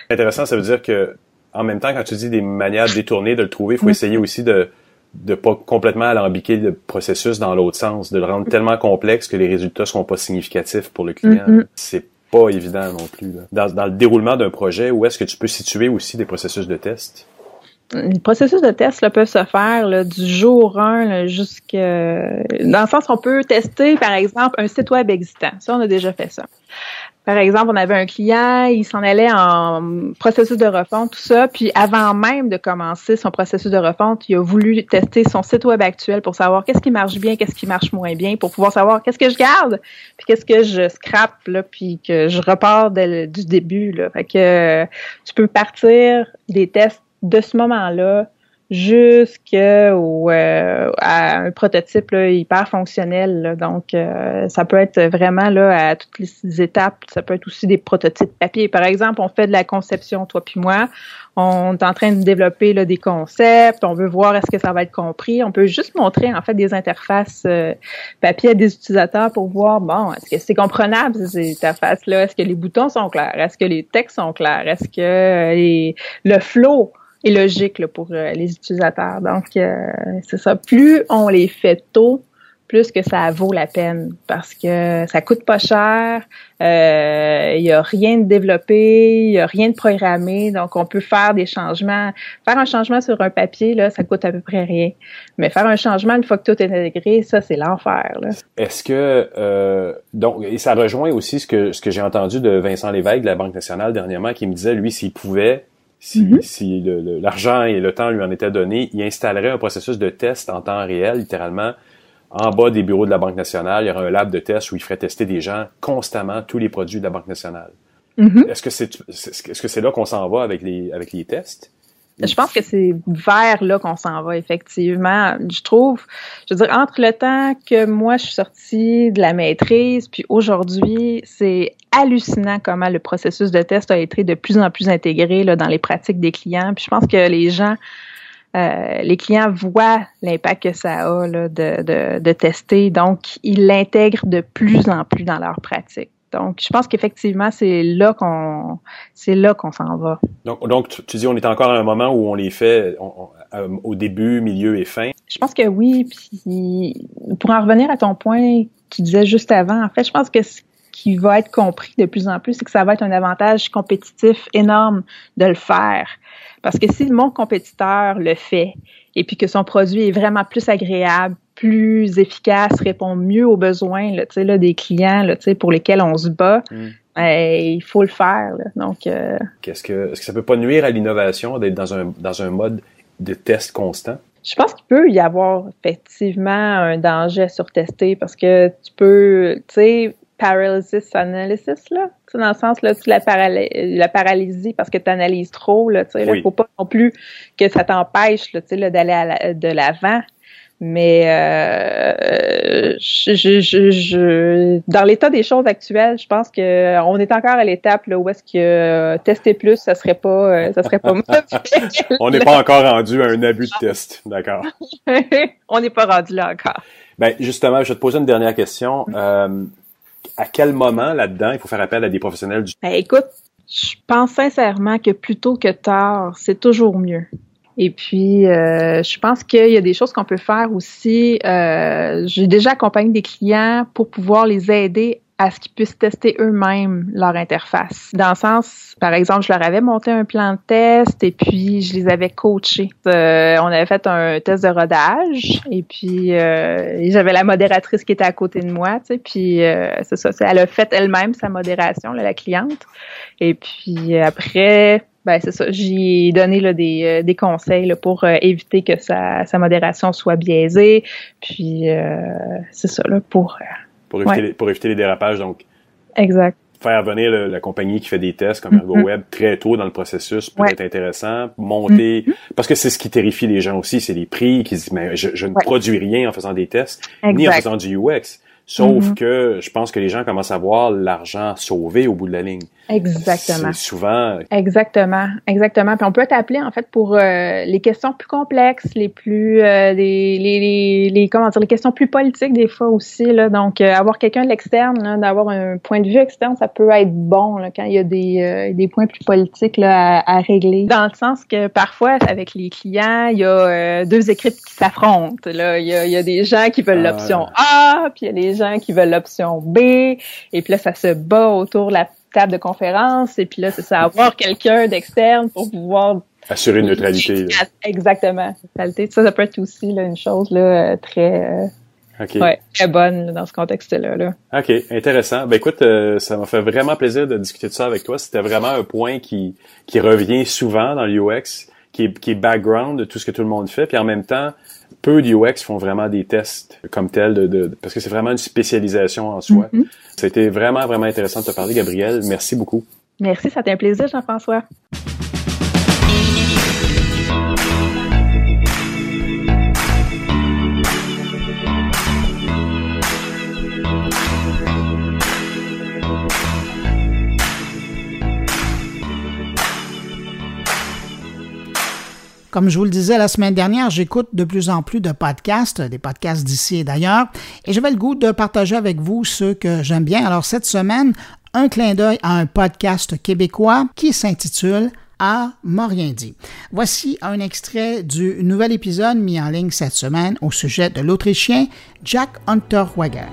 Intéressant, ça veut dire que en même temps, quand tu dis des manières détournées de le trouver, il faut mmh. essayer aussi de de pas complètement alambiquer le processus dans l'autre sens, de le rendre mmh. tellement complexe que les résultats seront pas significatifs pour le client. Mmh. C'est pas évident non plus. Là. Dans, dans le déroulement d'un projet, où est-ce que tu peux situer aussi des processus de test? Les processus de test là, peuvent se faire là, du jour un là, jusqu'à... Dans le sens, on peut tester, par exemple, un site web existant. Ça, on a déjà fait ça. Par exemple, on avait un client, il s'en allait en processus de refonte, tout ça, puis avant même de commencer son processus de refonte, il a voulu tester son site web actuel pour savoir qu'est-ce qui marche bien, qu'est-ce qui marche moins bien, pour pouvoir savoir qu'est-ce que je garde, puis qu'est-ce que je scrape, là, puis que je repars dès le, du début. Là. Fait que tu peux partir des tests de ce moment-là jusqu'au euh, à un prototype là, hyper fonctionnel. Là. Donc, euh, ça peut être vraiment là à toutes les étapes. Ça peut être aussi des prototypes papier. Par exemple, on fait de la conception, toi puis moi. On est en train de développer là, des concepts. On veut voir est-ce que ça va être compris. On peut juste montrer en fait des interfaces euh, papier à des utilisateurs pour voir, bon, est-ce que c'est comprenable ces interfaces-là? Est-ce que les boutons sont clairs? Est-ce que les textes sont clairs? Est-ce que les, le flow et logique là, pour euh, les utilisateurs. Donc, euh, c'est ça. Plus on les fait tôt, plus que ça vaut la peine parce que ça coûte pas cher, il euh, n'y a rien de développé, il n'y a rien de programmé, donc on peut faire des changements. Faire un changement sur un papier, là, ça coûte à peu près rien. Mais faire un changement une fois que tout est intégré, ça, c'est l'enfer. Là. Est-ce que... Euh, donc, et ça rejoint aussi ce que, ce que j'ai entendu de Vincent Lévesque de la Banque nationale dernièrement qui me disait, lui, s'il pouvait... Si, mm-hmm. si le, le, l'argent et le temps lui en étaient donnés, il installerait un processus de test en temps réel, littéralement, en bas des bureaux de la Banque nationale. Il y aurait un lab de test où il ferait tester des gens constamment tous les produits de la Banque nationale. Mm-hmm. Est-ce que c'est, est-ce que c'est là qu'on s'en va avec les, avec les tests? Je pense que c'est vers là qu'on s'en va, effectivement. Je trouve, je veux dire, entre le temps que moi, je suis sortie de la maîtrise, puis aujourd'hui, c'est hallucinant comment le processus de test a été de plus en plus intégré là, dans les pratiques des clients. Puis je pense que les gens... Euh, les clients voient l'impact que ça a là, de, de, de tester, donc ils l'intègrent de plus en plus dans leur pratique. Donc, je pense qu'effectivement, c'est là qu'on, c'est là qu'on s'en va. Donc, donc tu, tu dis, on est encore à un moment où on les fait on, on, euh, au début, milieu et fin. Je pense que oui. Puis, pour en revenir à ton point qu'il disait juste avant, en fait, je pense que ce qui va être compris de plus en plus, c'est que ça va être un avantage compétitif énorme de le faire. Parce que si mon compétiteur le fait et puis que son produit est vraiment plus agréable, plus efficace, répond mieux aux besoins là, là, des clients là, pour lesquels on se bat, mm. ben, il faut le faire. Là. Donc, euh... Qu'est-ce que, est-ce que ça peut pas nuire à l'innovation d'être dans un, dans un mode de test constant? Je pense qu'il peut y avoir effectivement un danger à surtester parce que tu peux, tu sais, paralysis analysis, là, dans le sens, là, tu la, paral- la paralysie parce que tu analyses trop. Là, là, oui. Faut pas non plus que ça t'empêche là, là, d'aller à la, de l'avant. Mais euh, je, je, je, je, dans l'état des choses actuelles, je pense que on est encore à l'étape là, où est-ce que euh, tester plus, ça serait pas, euh, ça serait pas mauvais. On n'est pas encore rendu à un abus de test, d'accord. On n'est pas rendu là encore. Ben justement, je vais te poser une dernière question. Euh, à quel moment là-dedans il faut faire appel à des professionnels du... Ben écoute, je pense sincèrement que plus tôt que tard, c'est toujours mieux. Et puis, euh, je pense qu'il y a des choses qu'on peut faire aussi. Euh, j'ai déjà accompagné des clients pour pouvoir les aider à ce qu'ils puissent tester eux-mêmes leur interface. Dans le sens, par exemple, je leur avais monté un plan de test et puis je les avais coachés. Euh, on avait fait un test de rodage et puis euh, j'avais la modératrice qui était à côté de moi, tu sais, puis euh, c'est ça, elle a fait elle-même sa modération, là, la cliente. Et puis après... Ben, c'est ça. J'ai donné là, des, des conseils là, pour euh, éviter que sa, sa modération soit biaisée. Puis, euh, c'est ça, là, pour... Euh, pour, éviter ouais. les, pour éviter les dérapages, donc. Exact. Faire venir le, la compagnie qui fait des tests comme Ergo mm-hmm. Web très tôt dans le processus peut ouais. être intéressant. Monter... Mm-hmm. Parce que c'est ce qui terrifie les gens aussi, c'est les prix qui disent « mais je, je ne ouais. produis rien en faisant des tests, exact. Ni en faisant du U X ». Sauf mm-hmm. que je pense que les gens commencent à voir l'argent sauvé au bout de la ligne. Exactement. C'est souvent... Exactement, exactement. Puis on peut être appelé, en fait, pour euh, les questions plus complexes, les plus... Euh, les, les, les, les, comment dire, les questions plus politiques, des fois, aussi. Là. Donc, euh, avoir quelqu'un de l'externe, là, d'avoir un point de vue externe, ça peut être bon là, quand il y a des, euh, des points plus politiques là, à, à régler. Dans le sens que, parfois, avec les clients, il y a euh, deux équipes qui s'affrontent. Là. Il y a, il y a des gens qui veulent ah, l'option A, puis il y a des gens qui veulent l'option B, et puis là, ça se bat autour de la table de conférence, et puis là, c'est ça, avoir quelqu'un d'externe pour pouvoir... Assurer une neutralité. Là. Exactement, neutralité. Ça, ça peut être aussi là, une chose là, très... Euh... Okay. Ouais, très bonne dans ce contexte-là. Là. OK, intéressant. Ben écoute, euh, ça m'a fait vraiment plaisir de discuter de ça avec toi. C'était vraiment un point qui qui revient souvent dans l'U X, qui est, qui est background de tout ce que tout le monde fait. Puis en même temps, peu d'U X font vraiment des tests comme tels, de, de, parce que c'est vraiment une spécialisation en soi. Mm-hmm. Ça a été vraiment, vraiment intéressant de te parler, Gabrielle. Merci beaucoup. Merci, ça a été un plaisir, Jean-François. Comme je vous le disais la semaine dernière, j'écoute de plus en plus de podcasts, des podcasts d'ici et d'ailleurs, et j'avais le goût de partager avec vous ceux que j'aime bien. Alors cette semaine, un clin d'œil à un podcast québécois qui s'intitule « À m'en rien dit ». Voici un extrait du nouvel épisode mis en ligne cette semaine au sujet de l'Autrichien Jack Unterweger.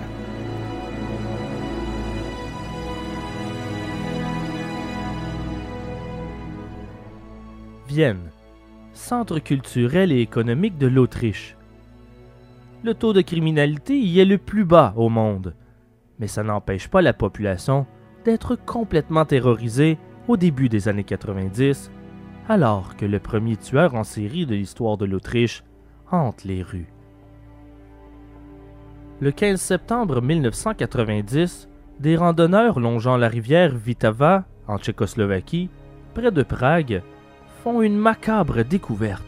Vienne. Centre culturel et économique de l'Autriche. Le taux de criminalité y est le plus bas au monde, mais ça n'empêche pas la population d'être complètement terrorisée au début des années quatre-vingt-dix, alors que le premier tueur en série de l'histoire de l'Autriche hante les rues. Le quinze septembre mille neuf cent quatre-vingt-dix, des randonneurs longeant la rivière Vltava, en Tchécoslovaquie, près de Prague, font une macabre découverte.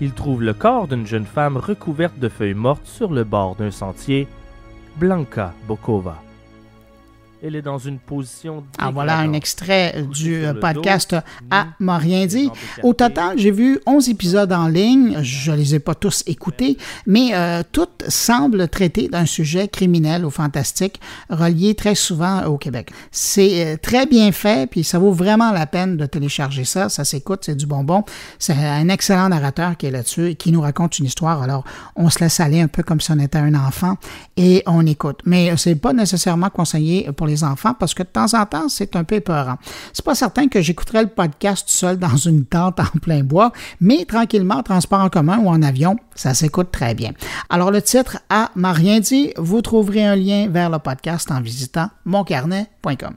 Ils trouvent le corps d'une jeune femme recouverte de feuilles mortes sur le bord d'un sentier, Blanka Bokova. Elle est dans une position... Ah, voilà un extrait du podcast « À m'en rien dit ». Au total, j'ai vu onze épisodes en ligne. Je ne les ai pas tous écoutés, mais euh, toutes semblent traiter d'un sujet criminel ou fantastique relié très souvent au Québec. C'est euh, très bien fait, puis ça vaut vraiment la peine de télécharger ça. Ça s'écoute, c'est du bonbon. C'est un excellent narrateur qui est là-dessus et qui nous raconte une histoire. Alors, on se laisse aller un peu comme si on était un enfant et on écoute. Mais ce n'est pas nécessairement conseillé pour les enfants, parce que de temps en temps, c'est un peu épeurant. C'est pas certain que j'écouterais le podcast seul dans une tente en plein bois, mais tranquillement, en transport en commun ou en avion, ça s'écoute très bien. Alors, le titre « À m'a rien dit », vous trouverez un lien vers le podcast en visitant mon carnet point com.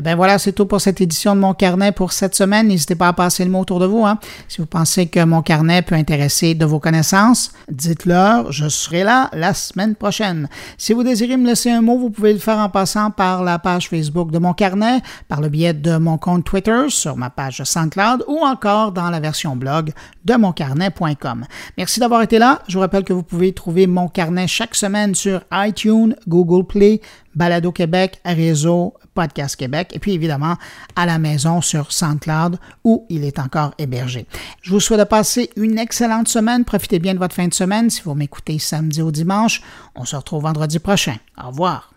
Ben voilà, c'est tout pour cette édition de Mon Carnet pour cette semaine. N'hésitez pas à passer le mot autour de vous. Hein. Si vous pensez que Mon Carnet peut intéresser de vos connaissances, dites-leur, je serai là la semaine prochaine. Si vous désirez me laisser un mot, vous pouvez le faire en passant par la page Facebook de Mon Carnet, par le biais de mon compte Twitter, sur ma page SoundCloud ou encore dans la version blog de mon carnet point com. Merci d'avoir été là. Je vous rappelle que vous pouvez trouver Mon Carnet chaque semaine sur iTunes, Google Play, Balado Québec, Réseau, Podcast Québec et puis évidemment à la maison sur SoundCloud où il est encore hébergé. Je vous souhaite de passer une excellente semaine. Profitez bien de votre fin de semaine si vous m'écoutez samedi ou dimanche. On se retrouve vendredi prochain. Au revoir.